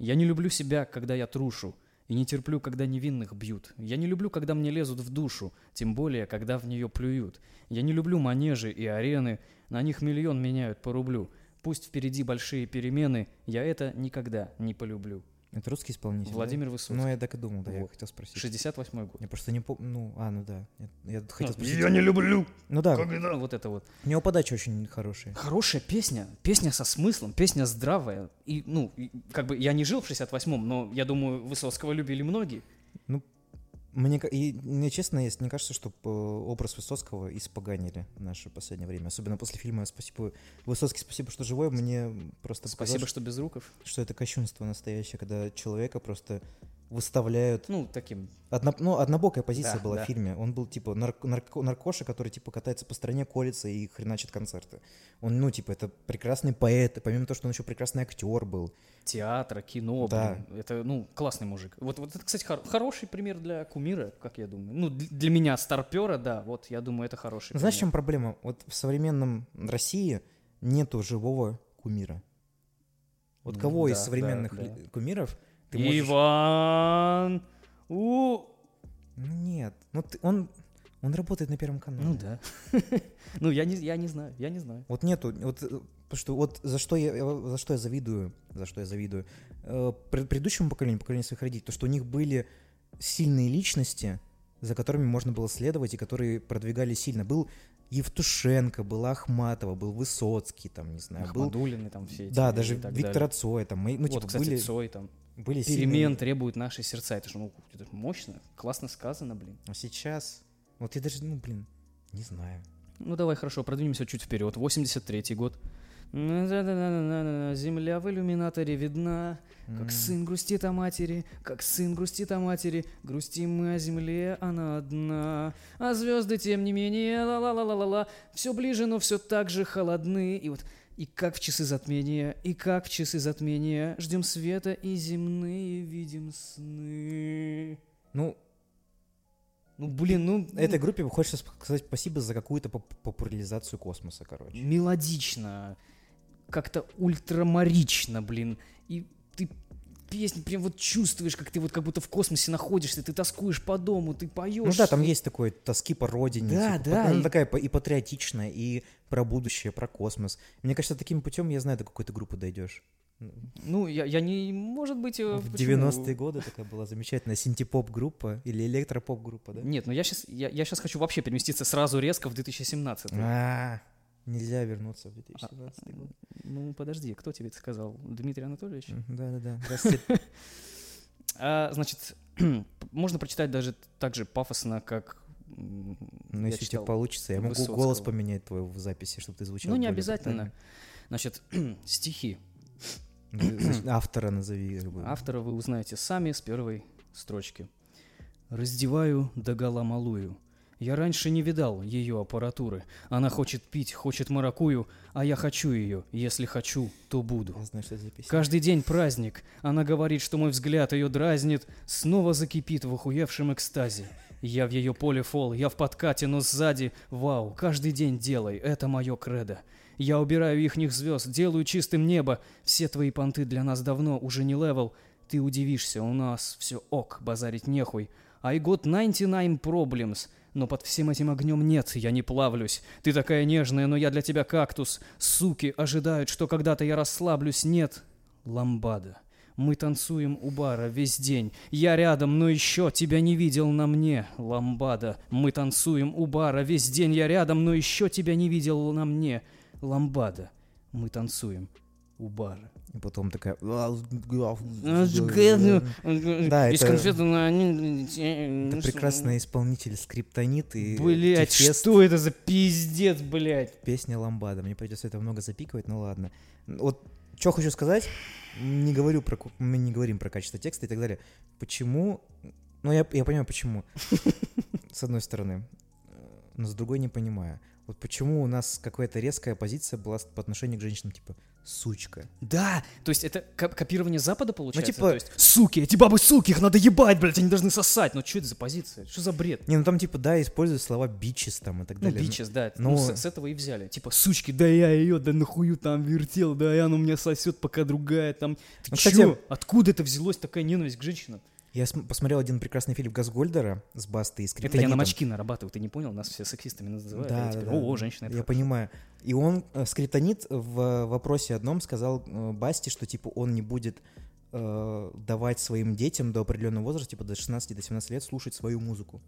Я не люблю себя, когда я трушу, и не терплю, когда невинных бьют. Я не люблю, когда мне лезут в душу, тем более, когда в нее плюют. Я не люблю манежи и арены, на них миллион меняют по рублю. Пусть впереди большие перемены, я это никогда не полюблю. Это русский исполнитель? Владимир Высоцкий. Ну, я так и думал, да, вот. Я хотел спросить. 68-й год. Я просто не помню, я хотел спросить. Я не люблю! Ну да. Когда? Вот это вот. У него подача очень хорошая. Хорошая песня, песня со смыслом, песня здравая. И, как бы я не жил в 68-м, но я думаю, Высоцкого любили многие. Ну, мне честно, мне кажется, что образ Высоцкого испоганили в наше последнее время. Особенно после фильма «Спасибо, Высоцкий, спасибо, что живой». Мне просто показалось, что это кощунство настоящее, когда человека просто выставляют. Ну, таким. Однобокая позиция была в фильме. Он был, типа, наркоша, который, типа, катается по стране, колется и хреначит концерты. Он, ну, типа, это прекрасный поэт. И помимо того, что он еще прекрасный актер был. Театр, кино. Да. Блин, это, ну, классный мужик. Вот это, кстати, хороший пример для кумира, как я думаю. Ну, для меня, старпера, да, вот, я думаю, это хороший пример. Знаешь, в чем проблема? Вот в современном России нету живого кумира. Вот кого из современных кумиров... Ты можешь... Иван! Нет, ну он работает на Первом канале. Ну да. Ну я не знаю. Вот нету, вот за что я завидую предыдущему поколению своих родителей, то что у них были сильные личности, за которыми можно было следовать и которые продвигали сильно. Был Евтушенко, была Ахматова, был Высоцкий, там, не знаю, Ахмадулины, там все эти. Да, даже Виктора Цоя, там, ну, вот, типа, кстати, были... Цой, там. Были перемен сильные... требуют наши сердца. Это же, ну, это мощно, классно сказано, блин. А сейчас... Вот я даже, ну, блин, не знаю. Ну, давай, хорошо, продвинемся чуть вперед. 83-й год. Земля в иллюминаторе видна, как сын грустит о матери, как сын грустит о матери. Грустим мы о земле, она одна. А звезды, тем не менее, ла-ла-ла-ла-ла-ла, все ближе, но все так же холодны. И вот... И как в часы затмения, и как в часы затмения, ждем света и земные видим сны. Этой группе хочется сказать спасибо за какую-то популяризацию космоса, короче. Мелодично, как-то ультрамарично, блин. И ты песни прям вот чувствуешь, как ты вот как будто в космосе находишься, ты тоскуешь по дому, ты поешь. Ну да, там есть такое тоски по родине. Да, типа, да. Она такая и патриотичная, и про будущее, про космос. Мне кажется, таким путем, я знаю, до какой-то группы дойдешь. Ну, я не... Может быть... В 90-е годы такая была замечательная синтепоп-группа или электропоп-группа, да? Нет, ну я сейчас хочу вообще переместиться сразу резко в 2017. Нельзя вернуться в 2017 год. Ну, подожди, кто тебе это сказал? Дмитрий Анатольевич? Да. Значит, можно прочитать даже так же пафосно, как... Ну, если у тебя получится, я могу голос поменять твой в записи, чтобы ты звучал. Ну, не обязательно. Значит, стихи. Автора назови. Автора вы узнаете сами с первой строчки. «Раздеваю догола малую. Я раньше не видал ее аппаратуры. Она хочет пить, хочет маракую, а я хочу ее. Если хочу, то буду. Знаю, каждый день праздник. Она говорит, что мой взгляд ее дразнит. Снова закипит в охуевшем экстазе. Я в ее поле фол, я в подкате, но сзади. Вау, каждый день делай, это мое кредо. Я убираю ихних звезд, делаю чистым небо. Все твои понты для нас давно уже не левел. Ты удивишься, у нас все ок, базарить нехуй. I got 99 problems. Но под всем этим огнем нет, я не плавлюсь. Ты такая нежная, но я для тебя кактус. Суки ожидают, что когда-то я расслаблюсь. Нет, ламбада. Мы танцуем у бара весь день. Я рядом, но еще тебя не видел на мне. Ламбада. Мы танцуем у бара весь день. Я рядом, но еще тебя не видел на мне. Ламбада. Мы танцуем у бара». И потом такая... Да, из конфеты на... Это прекрасный исполнитель Скриптонит и... Блять, что это за пиздец, блять? Песня «Ламбада». Мне придется это много запикивать, но ладно. Вот, что хочу сказать, мы не говорим про качество текста и так далее. Почему? Ну, я понимаю, почему. С одной стороны. Но с другой не понимаю. Вот почему у нас какая-то резкая позиция была по отношению к женщинам, типа... Сучка. Да, то есть это копирование Запада получается? Ну типа, то есть, суки, эти бабы суки, их надо ебать, блядь, они должны сосать. Ну что это за позиция? Что за бред? Не, ну там типа, да, используют слова бичес там и так далее. Ну бичес, да, но... с этого и взяли. Типа, сучки, да я ее, да нахую там вертел, да я, она у меня сосет, пока другая там. Ты кстати, откуда это взялось, такая ненависть к женщинам? Я посмотрел один прекрасный фильм Газгольдера с Бастой и Скриптонитом. Это я на мачки нарабатываю, ты не понял? Нас все сексистами называют. Да. О, женщина. Я понимаю. И он, Скриптонит, в вопросе одном сказал Басте, что типа он не будет давать своим детям до определенного возраста, типа до 16-17 лет, слушать свою музыку.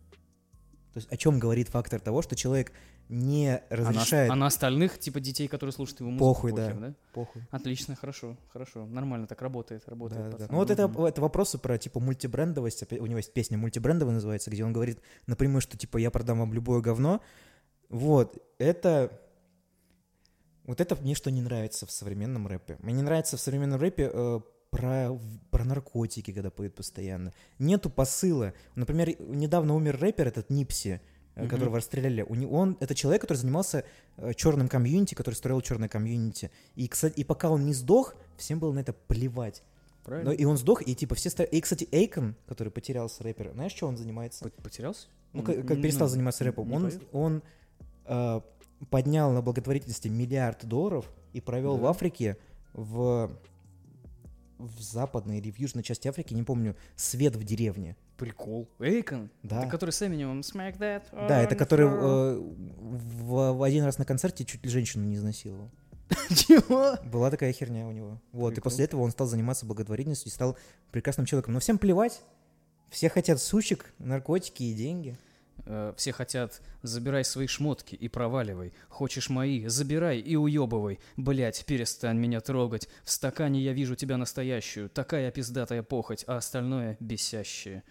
То есть о чем говорит фактор того, что человек не разрешает... А на остальных, типа, детей, которые слушают его музыку? Похуй. Отлично, хорошо. Нормально так работает. Да. Ну вот это вопросы про, типа, мультибрендовость. У него есть песня «Мультибрендовая» называется, где он говорит напрямую, что, типа, я продам вам любое говно. Вот, это... Вот это мне что не нравится в современном рэпе. Мне не нравится в современном рэпе про наркотики, когда поют постоянно. Нету посыла. Например, недавно умер рэпер этот Нипси, которого расстреляли. Он это человек, который занимался черным комьюнити, который строил черное комьюнити. И, кстати, и пока он не сдох, всем было на это плевать. Правильно. Но и он сдох, и типа все стали... И, кстати, Эйкон, который потерялся рэпер, знаешь, что он занимается? Потерялся? Ну, как перестал заниматься рэпом. Он поднял на благотворительности $1 миллиард и провел в Африке, в западной или в южной части Африки, не помню, свет в деревне. Прикол. Эйкон? Да. Это который с Эминемом Smack That. Да, это который в один раз на концерте чуть ли женщину не изнасиловал. Чего? Была такая херня у него. Вот, прикол. И после этого он стал заниматься благотворительностью и стал прекрасным человеком. Но всем плевать. Все хотят сучек, наркотики и деньги. Все хотят «забирай свои шмотки и проваливай, хочешь мои, забирай и уебывай, блять, перестань меня трогать, в стакане я вижу тебя настоящую, такая пиздатая похоть, а остальное бесящее».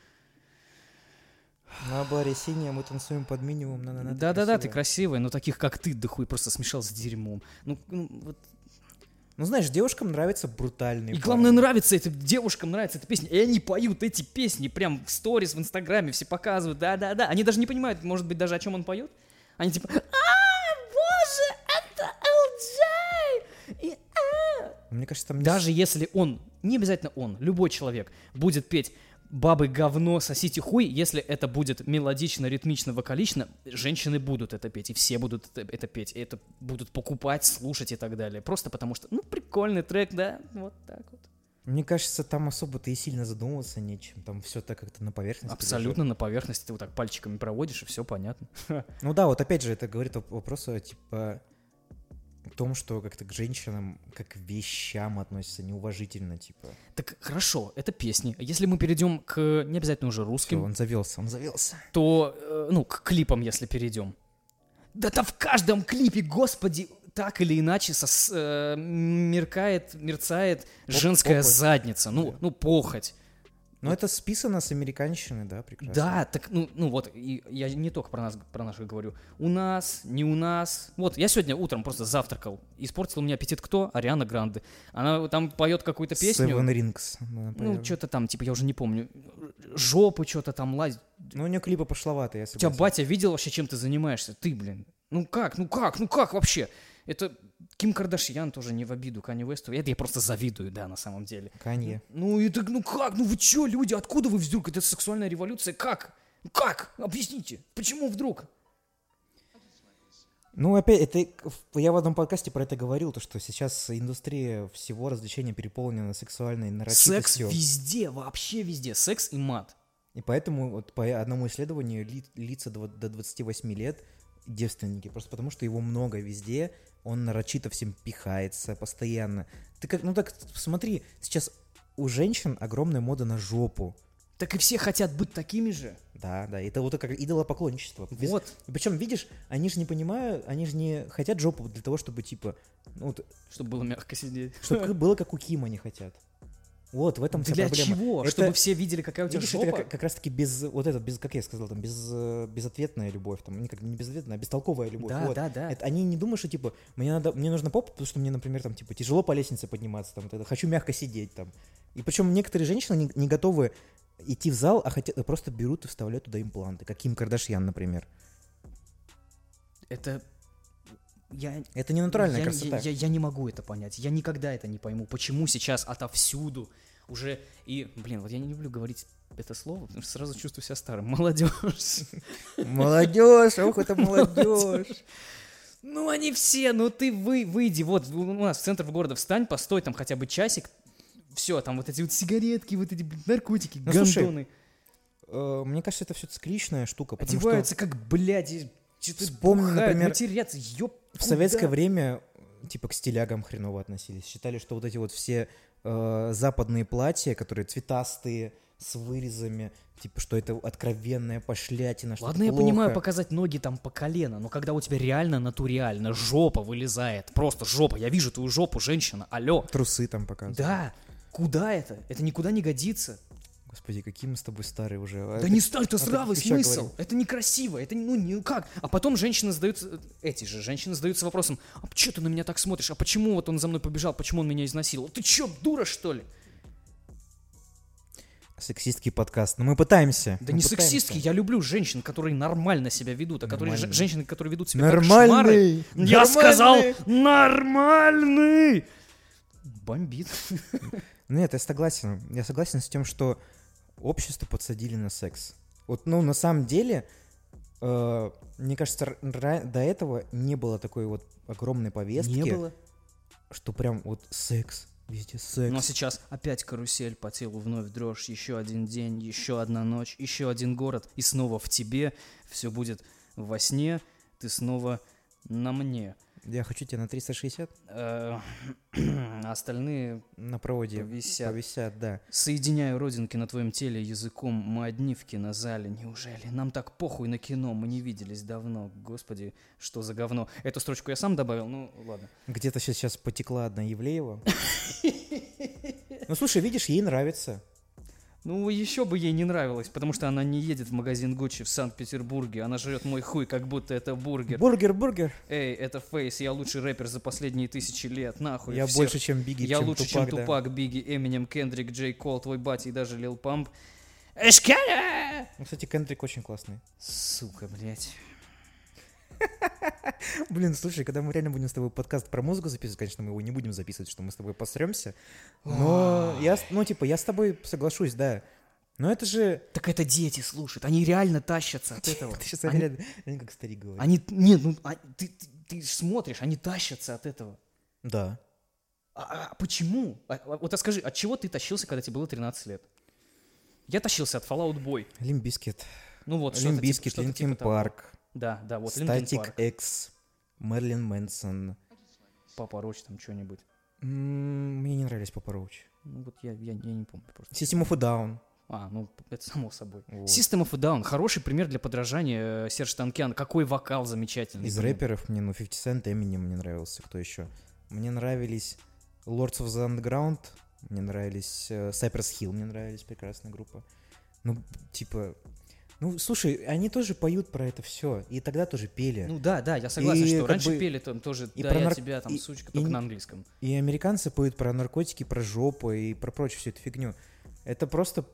На баре «Синяя» мы танцуем под минимум. Да-да-да, ты красивая, но таких, как ты, да хуй, просто смешал с дерьмом. Ну вот... Ну, знаешь, девушкам нравятся брутальные. И парни. Главное, нравится это, девушкам нравится эта песня. И они поют эти песни прям в сторис, в инстаграме, все показывают, да-да-да. Они даже не понимают, может быть, даже о чем он поет. Они типа, боже, это LJ! Мне кажется, там... Даже если он, не обязательно он, любой человек будет петь «Бабы говно, сосите хуй», если это будет мелодично, ритмично, вокалично, женщины будут это петь, и все будут это петь, и это будут покупать, слушать и так далее. Просто потому что, ну, прикольный трек, да, вот так вот. Мне кажется, там особо-то и сильно задумываться нечем, там все так как-то на поверхности. Абсолютно на поверхности, ты вот так пальчиками проводишь, и все понятно. Ну да, вот опять же, это говорит о вопросу, типа, о том, что как-то к женщинам, как к вещам относятся неуважительно, типа. Так хорошо, это песни. Если мы перейдем к не обязательно уже русским. Всё, он завелся. То, к клипам, если перейдем. Да-то в каждом клипе, господи, так или иначе мерцает женская похоть. Задница. Ну, похоть. Но вот. Это списано с американщины, да, прекрасно. Да, так, вот, и я не только про наших говорю. У нас, не у нас. Вот, я сегодня утром просто завтракал. Испортил мне аппетит кто? Ариана Гранде. Она там поет какую-то песню. Seven Rings. Ну, что-то там, типа, я уже не помню. Жопу что-то там лазит. Ну, у нее клипы пошловатые. У тебя батя видел вообще, чем ты занимаешься? Ты, блин. Ну как вообще? Это Ким Кардашьян тоже не в обиду Канье Весту. Это я просто завидую, да, на самом деле. Канье. Ну вы чё, люди, откуда вы вдруг? Это сексуальная революция. Как? Объясните, почему вдруг? Ну, опять, я в одном подкасте про это говорил, то, что сейчас индустрия всего развлечения переполнена сексуальной нарочитостью. Секс везде, вообще везде. Секс и мат. И поэтому, вот, по одному исследованию, лица до 28 лет девственники, просто потому что его много везде, он нарочито всем пихается постоянно. Ты как, так смотри, сейчас у женщин огромная мода на жопу. Так и все хотят быть такими же. Да, это вот как идолопоклонничество. Вот. Причем, видишь, они же не хотят жопу для того, чтобы типа... чтобы было мягко сидеть. Чтобы было как у Кима они хотят. Вот, в этом вся проблема. Для чего? Чтобы все видели, какая у тебя жопа? Это как раз-таки как я сказал, там, безответная любовь, там, не безответная, а бестолковая любовь. Да, вот. Да. Это, они не думают, что, типа, мне нужна попа, потому что мне, например, там, типа, тяжело по лестнице подниматься, там, хочу мягко сидеть, там. И причем некоторые женщины не готовы идти в зал, а хотят, просто берут и вставляют туда импланты, как Ким Кардашьян, например. Это не натуральная красота. Я не могу это понять. Я никогда это не пойму. Почему сейчас отовсюду уже... И, блин, вот я не люблю говорить это слово, потому что сразу чувствую себя старым. Молодежь, ох, это молодежь. Ну, они все, ты выйди. Вот у нас в центр города встань, постой там хотя бы часик. Все, там вот эти вот сигаретки, вот эти наркотики, гандоны. Мне кажется, это все цикличная штука. Одеваются как, блядь... Вспомни, например, в советское время типа к стилягам хреново относились. Считали, что вот эти вот все западные платья, которые цветастые, с вырезами, типа, что это откровенная пошлятина, что ладно, я понимаю, показать ноги там по колено, но когда у тебя реально натурально жопа вылезает, просто жопа, я вижу твою жопу, женщина, алло. Трусы там показывают. Да, куда это? Это никуда не годится. Господи, какие мы с тобой старые уже. Да не старый, это здравый смысл. Это некрасиво, это никак. А потом женщины задаются вопросом, а что ты на меня так смотришь, а почему вот он за мной побежал, почему он меня изнасиловал? Ты что, дура, что ли? Сексистский подкаст. Но мы пытаемся. Да мы не пытаемся. Сексистский. Я люблю женщин, которые нормально себя ведут, а которые женщины, которые ведут себя нормальный, как шмары. Я сказал нормальный. Бомбит. Нет, я согласен с тем, что общество подсадили на секс. Вот, ну, на самом деле, мне кажется, до этого не было такой вот огромной повестки. Не было. Что прям вот секс. Везде секс. Но сейчас опять карусель, по телу вновь дрожь, еще один день, еще одна ночь, еще один город, и снова в тебе, все будет во сне, ты снова на мне. Я хочу тебя на 360. Остальные на проводе повисят, да. Соединяю родинки на твоем теле языком, мы одни в кинозале, неужели? Нам так похуй на кино, мы не виделись давно. Господи, что за говно. Эту строчку я сам добавил, ну ладно. Где-то сейчас потекла одна Евлеева. Ну слушай, видишь, ей нравится. Ну, еще бы ей не нравилось, потому что она не едет в магазин Гуччи в Санкт-Петербурге. Она жрет мой хуй, как будто это бургер. Бургер. Эй, это Фейс, я лучший рэпер за последние 1000 лет, нахуй. Я всех. Больше, чем Бигги, я чем лучше, Тупак, чем да. Тупак, Бигги, Эминем, Кендрик, Джей Кол, твой батя и даже Лил Памп. Эшкаля! Ну, кстати, Кендрик очень классный. Сука, блядь. Блин, слушай, когда мы реально будем с тобой подкаст про музыку записывать, конечно, мы его не будем записывать, что мы с тобой посрёмся. Но я, ну, типа, я с тобой соглашусь, да. Но это же... Так это дети слушают, они реально тащатся от этого. Ты сейчас они как старик говоришь. Они, нет, ну, ты смотришь, они тащатся от этого. Да. А почему? Вот скажи, от чего ты тащился, когда тебе было 13 лет? Я тащился от Fallout Boy. Limp Bizkit. Ну вот, что-то типа того. Linkin Park. Да, вот Linkin Park. Static X, Мерлин Мэнсон. Папа Роуч там что-нибудь. Мне не нравились Папа Роуч. Ну вот я не помню просто. System of a Down. А, ну это само собой. Вот. System of a Down, хороший пример для подражания Серж Танкян. Какой вокал замечательный. Из рэперов мне, ну, 50 Cent, Eminem мне нравился, кто еще. Мне нравились Lords of the Underground, мне нравились Cypress Hill, мне нравились, прекрасная группа. Ну, типа... Ну, слушай, они тоже поют про это все, и тогда тоже пели. Ну да, я согласен, и что раньше пели там тоже, и да, я тебя там, и, сучка, только на английском. И американцы поют про наркотики, про жопу и про прочую всю эту фигню. Это просто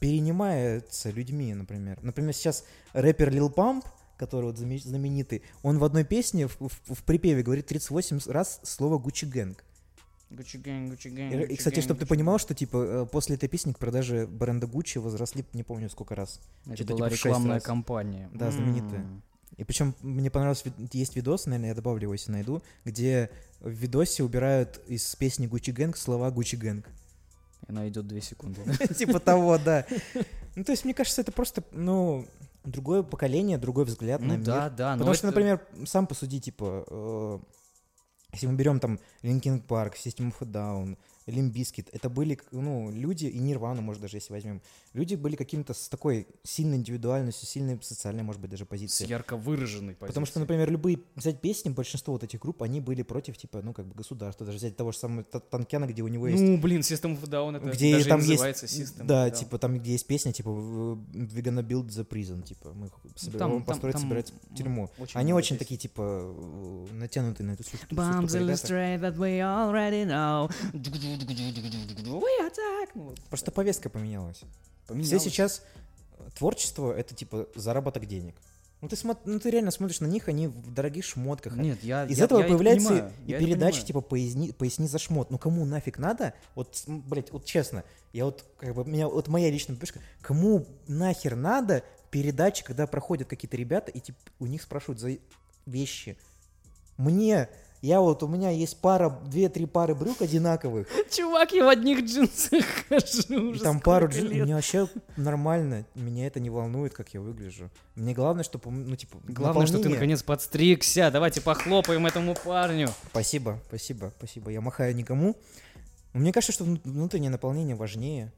перенимается людьми, например. Например, сейчас рэпер Lil Pump, который вот знаменитый, он в одной песне в припеве говорит 38 раз слово Gucci Gang. Gucci Gang, Gucci Gang, Gucci Gang. И, кстати, чтобы ты понимал, что, типа, после этой песни продажи бренда Gucci возросли, не помню, сколько раз. Это что-то была типа рекламная кампания. Да, знаменитая. И причем мне понравился, есть видос, наверное, я добавлю его, если найду, где в видосе убирают из песни Gucci Gang слова Gucci Gang. Она идет 2 секунды. Типа того, да. Ну, то есть, мне кажется, это просто, ну... Другое поколение, другой взгляд на мир. Да. Потому что, например, сам посуди, типа... Если мы берем там Linkin Park, System of a Down, Limp Bizkit, это были, ну, люди, и Nirvana, может, даже если возьмем, люди были каким-то с такой сильной индивидуальностью, сильной социальной, может быть, даже позицией. С ярко выраженной позицией. Потому что, например, любые, взять песни, большинство вот этих групп, они были против, типа, ну, как бы государства, даже взять того же самого Танкяна, где у него есть... Ну, блин, System of a Down, это где даже там называется есть, System of a Down. Да, типа, там, где есть песня, типа, we're gonna build the prison, типа, мы собирать тюрьму. Очень они очень такие, типа, натянутые на эту сутку. Bombs illustrate that we already know. Просто повестка поменялась. Все сейчас творчество — это типа заработок денег. Ну ты реально смотришь на них, они в дорогих шмотках. Нет, из этого появляется и передача типа «Поясни за шмот». Ну кому нафиг надо? Вот, блять, вот честно, я вот как бы меня вот моя личная пешка. Кому нахер надо передачи, когда проходят какие-то ребята и типа у них спрашивают за вещи? Мне у меня есть 2-3 пары брюк одинаковых. Чувак, я в одних джинсах хожу уже. Там пару джинсов. Мне вообще нормально. Меня это не волнует, как я выгляжу. Мне главное, чтобы, ну, типа, главное, наполнение... что ты наконец подстригся. Давайте похлопаем этому парню. Спасибо. Я махаю никому. Мне кажется, что внутреннее наполнение важнее.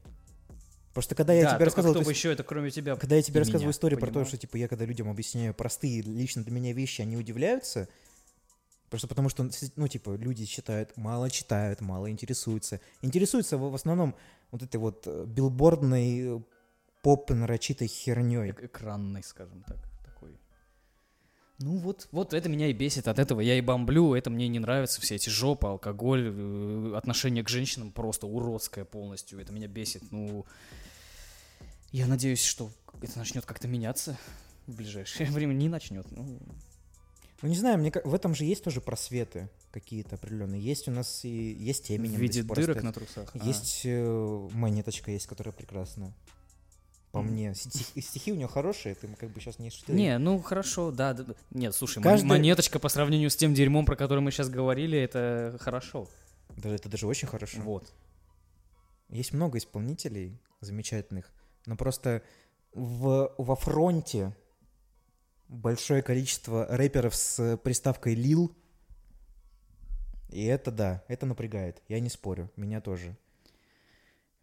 Просто когда я тебе рассказывал... Да, кто бы еще это, кроме тебя. Когда я тебе рассказываю историю про то, что, типа, я когда людям объясняю простые лично для меня вещи, они удивляются... Просто потому что, ну, типа, люди читают, мало интересуются. Интересуются в основном вот этой вот билбордной поп-нарочитой херней. Экранной, скажем так, такой. Ну вот это меня и бесит, от этого я и бомблю, это мне не нравится, все эти жопы, алкоголь, отношение к женщинам просто уродское полностью, это меня бесит, ну... Я надеюсь, что это начнет как-то меняться в ближайшее время. Не начнет. Ну, не знаю, мне в этом же есть тоже просветы какие-то определенные. Есть у нас и есть Эминем. В виде дырок на трусах. Есть монеточка, есть, которая прекрасная. По мне. Стихи у него хорошие, ты как бы сейчас не шутил. Не, ну хорошо, да. Нет, слушай, монеточка по сравнению с тем дерьмом, про которое мы сейчас говорили, это хорошо. Да, это даже очень хорошо. Вот. Есть много исполнителей замечательных, но просто во фронте большое количество рэперов с приставкой «лил». И это, да, это напрягает. Я не спорю, меня тоже.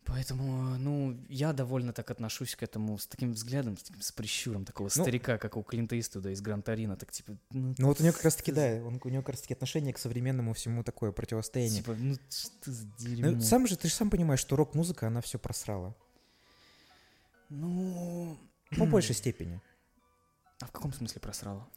Поэтому, я довольно так отношусь к этому с таким взглядом, с прищуром такого старика, как у Клинта Иствуда из Гран-Торино, так типа... Ну вот у него как раз-таки, да, у него как раз-таки отношение к современному всему такое противостояние. Типа, что за дерьмо? Ты же сам понимаешь, что рок-музыка, она все просрала. По большей степени. А в каком смысле просрала?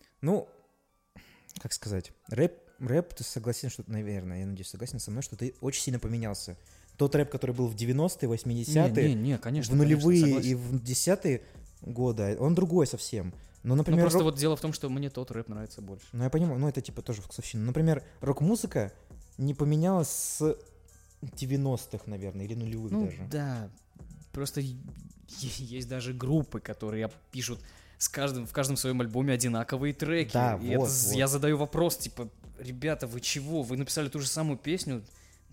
Как сказать, рэп, ты согласен, что... Наверное, я надеюсь, согласен со мной, что ты очень сильно поменялся. Тот рэп, который был в 90-е, 80-е, конечно, в нулевые и в 10-е годы, он другой совсем. Но, например, вот дело в том, что мне тот рэп нравится больше. Ну, я понимаю, это типа тоже вкусовщина. Например, рок-музыка не поменялась с 90-х, наверное, или нулевых даже. Ну, да, просто есть даже группы, которые пишут в каждом своем альбоме одинаковые треки. Да, и я задаю вопрос, типа, ребята, вы чего? Вы написали ту же самую песню...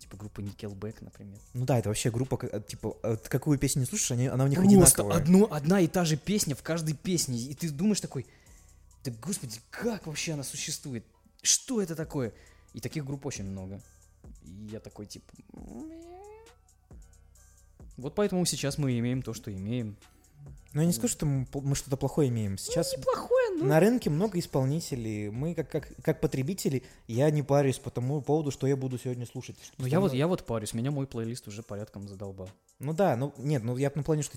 Типа группа Nickelback, например. Ну да, это вообще группа, типа, какую песню не слушаешь, она у них одинаковая. Одна и та же песня в каждой песне. И ты думаешь такой, да господи, как вообще она существует? Что это такое? И таких групп очень много. И я такой, типа... Вот поэтому сейчас мы имеем то, что имеем. Ну я не скажу, что мы что-то плохое имеем. Сейчас неплохое, на рынке много исполнителей. Мы как потребители, я не парюсь по тому поводу, что я буду сегодня слушать. Я парюсь, меня мой плейлист уже порядком задолбал. Ну да, я на плане, что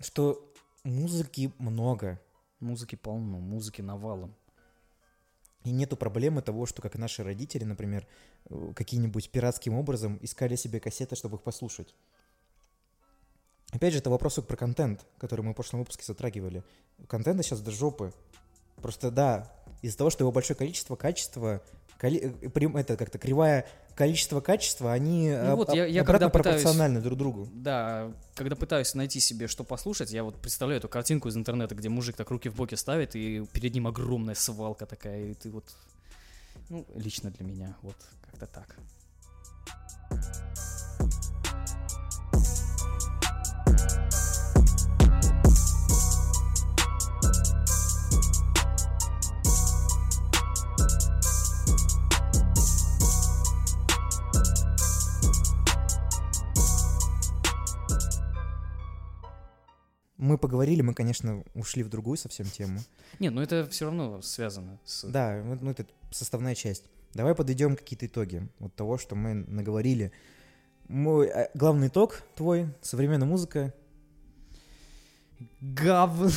что музыки много. Музыки полно, музыки навалом. И нету проблемы того, что как наши родители, например, каким-нибудь пиратским образом искали себе кассеты, чтобы их послушать. Опять же, это вопрос про контент, который мы в прошлом выпуске затрагивали. Контента сейчас до жопы. Просто, да, из-за того, что его большое количество, кривая количество-качество, они обратно пропорциональны друг другу. Да, когда пытаюсь найти себе, что послушать, я вот представляю эту картинку из интернета, где мужик так руки в боки ставит, и перед ним огромная свалка такая, и ты лично для меня, как-то так. Мы поговорили, мы, конечно, ушли в другую совсем тему. Не, это все равно связано с... Да, это составная часть. Давай подведем какие-то итоги от того, что мы наговорили. Главный итог твой, современная музыка. Говно.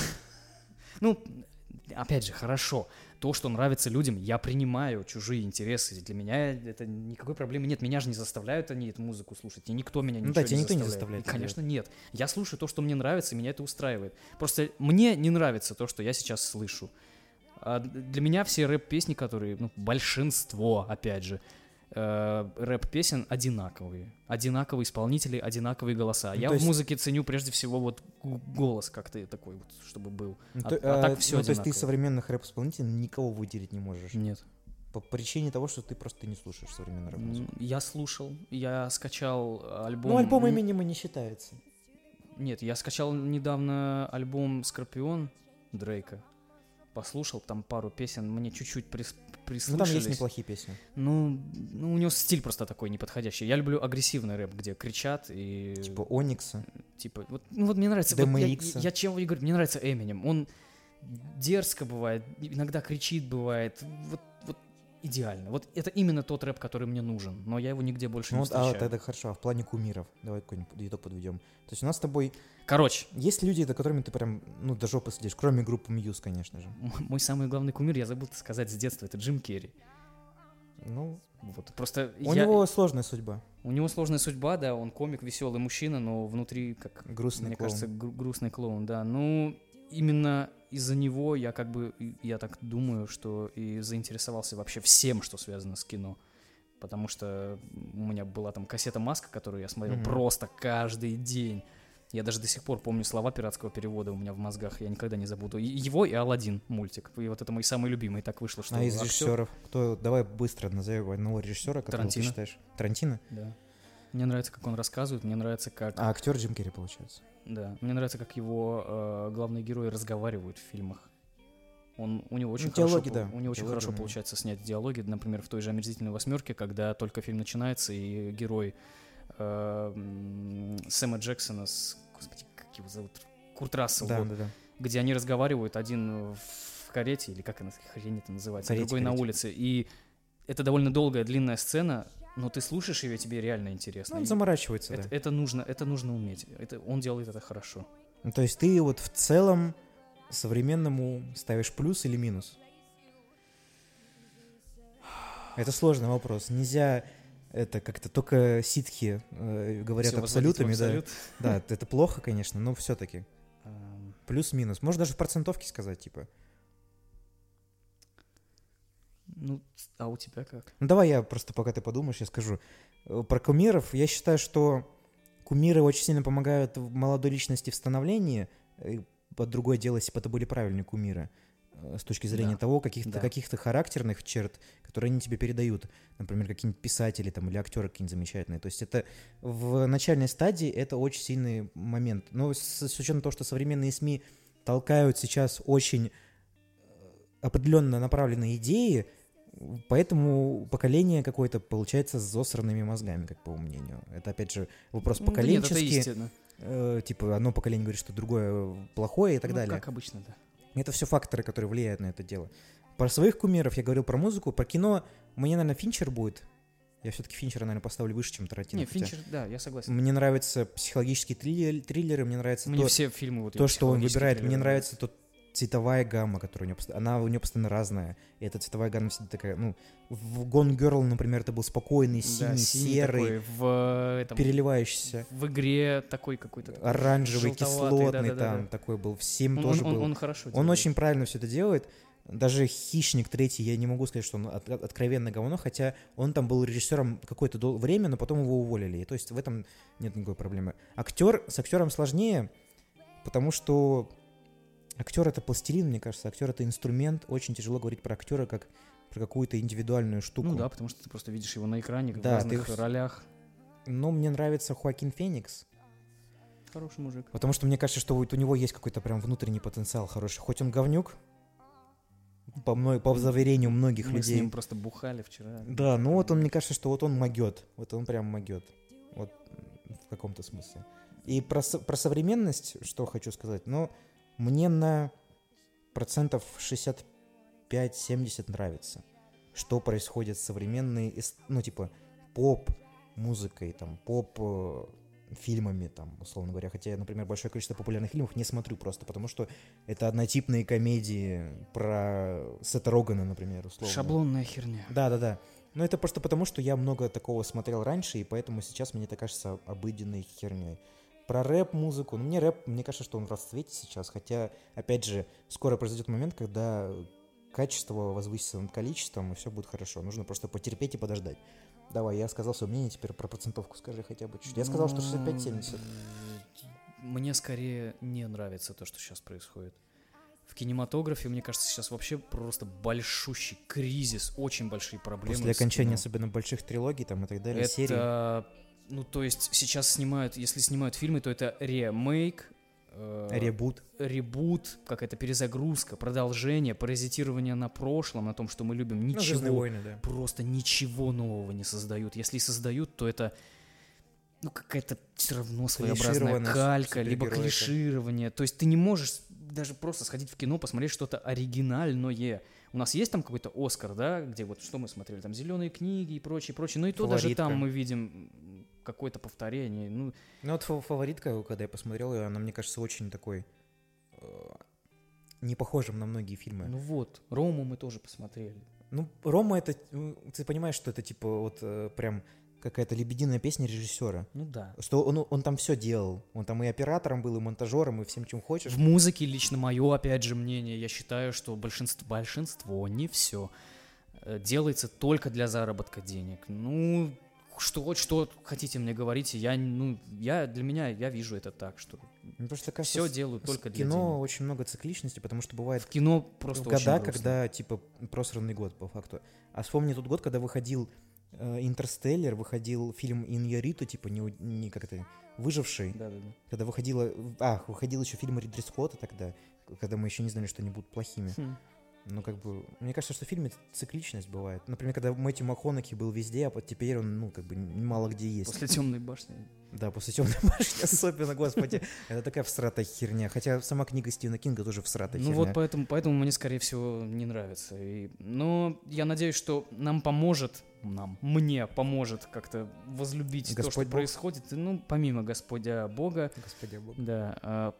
Опять же, хорошо. То, что нравится людям, я принимаю чужие интересы. Для меня это никакой проблемы нет. Меня же не заставляют они эту музыку слушать. И никто меня ничего не заставляет. Конечно, нет. Я слушаю то, что мне нравится, и меня это устраивает. Просто мне не нравится то, что я сейчас слышу. А для меня все рэп-песни, которые... большинство, опять же, рэп-песен одинаковые. Одинаковые исполнители, одинаковые голоса. Я в музыке ценю прежде всего голос как-то такой, чтобы был. Так все одинаково. То есть ты из современных рэп-исполнителей никого выделить не можешь? Нет. По причине того, что ты просто не слушаешь современную рэп-музыку? Я слушал, я скачал альбом... альбом Эминема не считается. Нет, я скачал недавно альбом «Скорпион» Дрейка. Послушал там пару песен, мне чуть-чуть прислушались. Там есть неплохие песни. У него стиль просто такой неподходящий. Я люблю агрессивный рэп, где кричат и... Типа Оникса. Типа, мне нравится... DMX. Я чем говорю, мне нравится Эминем. Он дерзко бывает, иногда кричит бывает. Идеально. Это именно тот рэп, который мне нужен, но я его нигде больше не встречаю. Это хорошо. А в плане кумиров? Давай какой-нибудь итог подведем. То есть у нас с тобой... Есть люди, за которыми ты прям, до жопы следишь, кроме группы Muse, конечно же. Мой самый главный кумир, я забыл сказать с детства, это Джим Керри. Вот. Просто у него сложная судьба. У него сложная судьба, да, он комик, веселый мужчина, но внутри, как грустный, мне клоун. Кажется, грустный клоун, да. Ну, именно из-за него я как бы, я так думаю, что и заинтересовался вообще всем, что связано с кино. Потому что у меня была там кассета «Маска», которую я смотрел просто каждый день. Я даже до сих пор помню слова пиратского перевода у меня в мозгах, я никогда не забуду. Его и «Аладдин» мультик. И вот это мои самые любимые. Так вышло, что... А из режиссеров? Кто? Давай быстро назови одного режиссера, которого ты считаешь. Тарантино? Да. Мне нравится, как он рассказывает, мне нравится, как... А актер Джим Керри, получается. Да. Мне нравится, как его главные герои разговаривают в фильмах. У него очень хорошо получается снять диалоги. Например, в той же «Омерзительной восьмерке», когда только фильм начинается, и герой Сэма Джексона с... Господи, как его зовут? Курт Рассел. Да, вот, да, да. Где они разговаривают, один в карете, или как она хрень это называется, другой на улице. И это довольно долгая, длинная сцена, но ты слушаешь ее, тебе реально интересно. Ну, он заморачивается, да. Это нужно уметь. Он делает это хорошо. Ну, то есть ты вот в целом современному ставишь плюс или минус? Это сложный вопрос. Нельзя это как-то... Только ситхи говорят все абсолютами. Абсолют. Да, это плохо, конечно, но все-таки. Плюс-минус. Можно даже в процентовке сказать, типа. Ну, а у тебя как? Ну, давай я просто, пока ты подумаешь, я скажу. Про кумиров. Я считаю, что кумиры очень сильно помогают молодой личности в становлении. Под другое дело, если бы это были правильные кумиры с точки зрения того, каких-то характерных черт, которые они тебе передают. Например, какие-нибудь писатели там, или актеры какие-нибудь замечательные. То есть это в начальной стадии это очень сильный момент. Но с учетом того, что современные СМИ толкают сейчас очень определенно направленные идеи, поэтому поколение какое-то получается с засранными мозгами, как по моему мнению. Это, опять же, вопрос поколенческий. Нет, это истина. Типа одно поколение говорит, что другое плохое и так далее. Как обычно, да. Это все факторы, которые влияют на это дело. Про своих кумиров я говорил, про музыку, про кино. Мне, наверное, Финчер будет. Я все-таки Финчера, наверное, поставлю выше, чем Тарантино. Нет, Финчер, да, я согласен. Мне нравятся психологические триллеры, мне нравится все фильмы, вот то, что он выбирает. Мне нравится цветовая гамма, которая у него, она у него постоянно разная. И эта цветовая гамма всегда такая, ну, в Gone Girl, например, это был спокойный, синий, да, серый, такой, переливающийся. В игре такой какой-то. Такой оранжевый, кислотный, такой был. Всем тоже был. Он хорошо делает. Он очень правильно все это делает. Даже «Хищник» третий, я не могу сказать, что он откровенно говно, хотя он там был режиссером какое-то время, но потом его уволили. И, то есть в этом нет никакой проблемы. С актером сложнее, потому что актер — это пластилин, мне кажется, актер — это инструмент. Очень тяжело говорить про актера как про какую-то индивидуальную штуку. Ну да, потому что ты просто видишь его на экране, да, в разных ролях. Но мне нравится Хоакин Феникс. Хороший мужик. Потому что мне кажется, что вот у него есть какой-то прям внутренний потенциал хороший. Хоть он говнюк, по заверению многих людей. Мы с ним просто бухали вчера. Да, ну вот он, мне кажется, что вот он могёт. Вот он прям могёт. Вот в каком-то смысле. И про современность, что хочу сказать, но... Мне на 65-70% нравится, что происходит с современной, ну, типа, поп-музыкой, там, поп-фильмами, там, условно говоря. Хотя я, например, большое количество популярных фильмов не смотрю просто, потому что это однотипные комедии про Сета Рогана, например, условно. Шаблонная херня. Да-да-да. Но это просто потому, что я много такого смотрел раньше, и поэтому сейчас мне это кажется обыденной херней. Про рэп-музыку. Ну, мне кажется, что он в расцвете сейчас. Хотя, опять же, скоро произойдет момент, когда качество возвысится над количеством, и все будет хорошо. Нужно просто потерпеть и подождать. Давай, я сказал свое мнение, теперь про процентовку скажи хотя бы чуть. Я сказал, что 65-70. Мне скорее не нравится то, что сейчас происходит. В кинематографе, мне кажется, сейчас вообще просто большущий кризис, очень большие проблемы. После окончания, особенно больших трилогий там и так далее, серий. Ну, то есть сейчас снимают, если снимают фильмы, то это ремейк, ребут, какая-то перезагрузка, продолжение, паразитирование на прошлом, на том, что мы любим. Ничего, войны, да. Просто ничего нового не создают. Если создают, то это, ну, какая-то все равно своеобразная калька, либо клиширование. То есть ты не можешь даже просто сходить в кино, посмотреть что-то оригинальное. У нас есть там какой-то «Оскар», да, где вот что мы смотрели, там «Зеленые книги» и прочее. Ну и то даже там мы видим какое-то повторение. Ну вот «Фаворитка», когда я посмотрел ее, она, мне кажется, очень такой не похожа на многие фильмы. Ну вот, «Рому» мы тоже посмотрели. Ну, Рома, это... Ты понимаешь, что это, типа, вот прям... какая-то лебединая песня режиссера. Ну да. Что он там все делал. Он там и оператором был, и монтажером, и всем, чем хочешь. В музыке лично мое, опять же, мнение. Я считаю, что большинство, не все, делается только для заработка денег. Ну, что хотите мне говорить. Для меня, я вижу это так, что все делают только для денег. В кино очень много цикличности, потому что бывает в кино просто года, когда, типа, просранный год, по факту. А вспомни тот год, когда выходил «Интерстеллар», выходил фильм «Иньярриту», типа, не как это, «Выживший». Да. Когда выходил еще фильм Ридли Скотта тогда, когда мы еще не знали, что они будут плохими. Ну, как бы, мне кажется, что в фильме цикличность бывает. Например, когда Мэтью МакКонахи был везде, а вот теперь он, ну, как бы, мало где есть. После «Темной башни». Да, после «Темной башни» особенно, господи. Это такая всратая херня. Хотя сама книга Стивена Кинга тоже всратая херня. Ну вот поэтому мне, скорее всего, не нравится. Но я надеюсь, что нам поможет, мне поможет как-то возлюбить то, что происходит. Ну, помимо Господя Бога. Господя Бога. Да,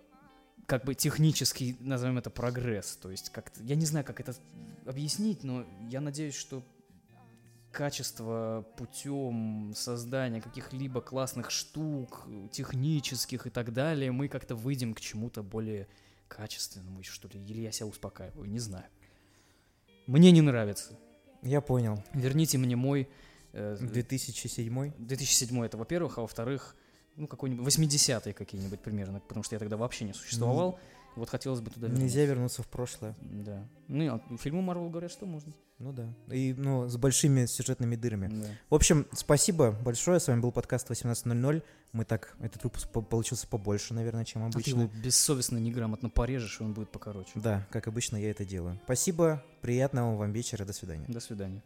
как бы технический, назовем это, прогресс. То есть как-то, я не знаю, как это объяснить, но я надеюсь, что качество путем создания каких-либо классных штук, технических и так далее, мы как-то выйдем к чему-то более качественному, что ли. Или я себя успокаиваю, не знаю. Мне не нравится. Я понял. Верните мне мой... 2007? 2007 это, во-первых, а во-вторых... Ну, какой-нибудь 80-е какие-нибудь примерно, потому что я тогда вообще не существовал. Вот хотелось бы туда вернуться. Нельзя вернуться в прошлое. Да. Ну, фильмы Марвел говорят, что можно. Ну да. И, ну, с большими сюжетными дырами. Да. В общем, спасибо большое. С вами был подкаст 18.00. Мы так... Этот выпуск получился побольше, наверное, чем обычно. А ты его бессовестно, неграмотно порежешь, и он будет покороче. Да, как обычно я это делаю. Спасибо. Приятного вам вечера. До свидания. До свидания.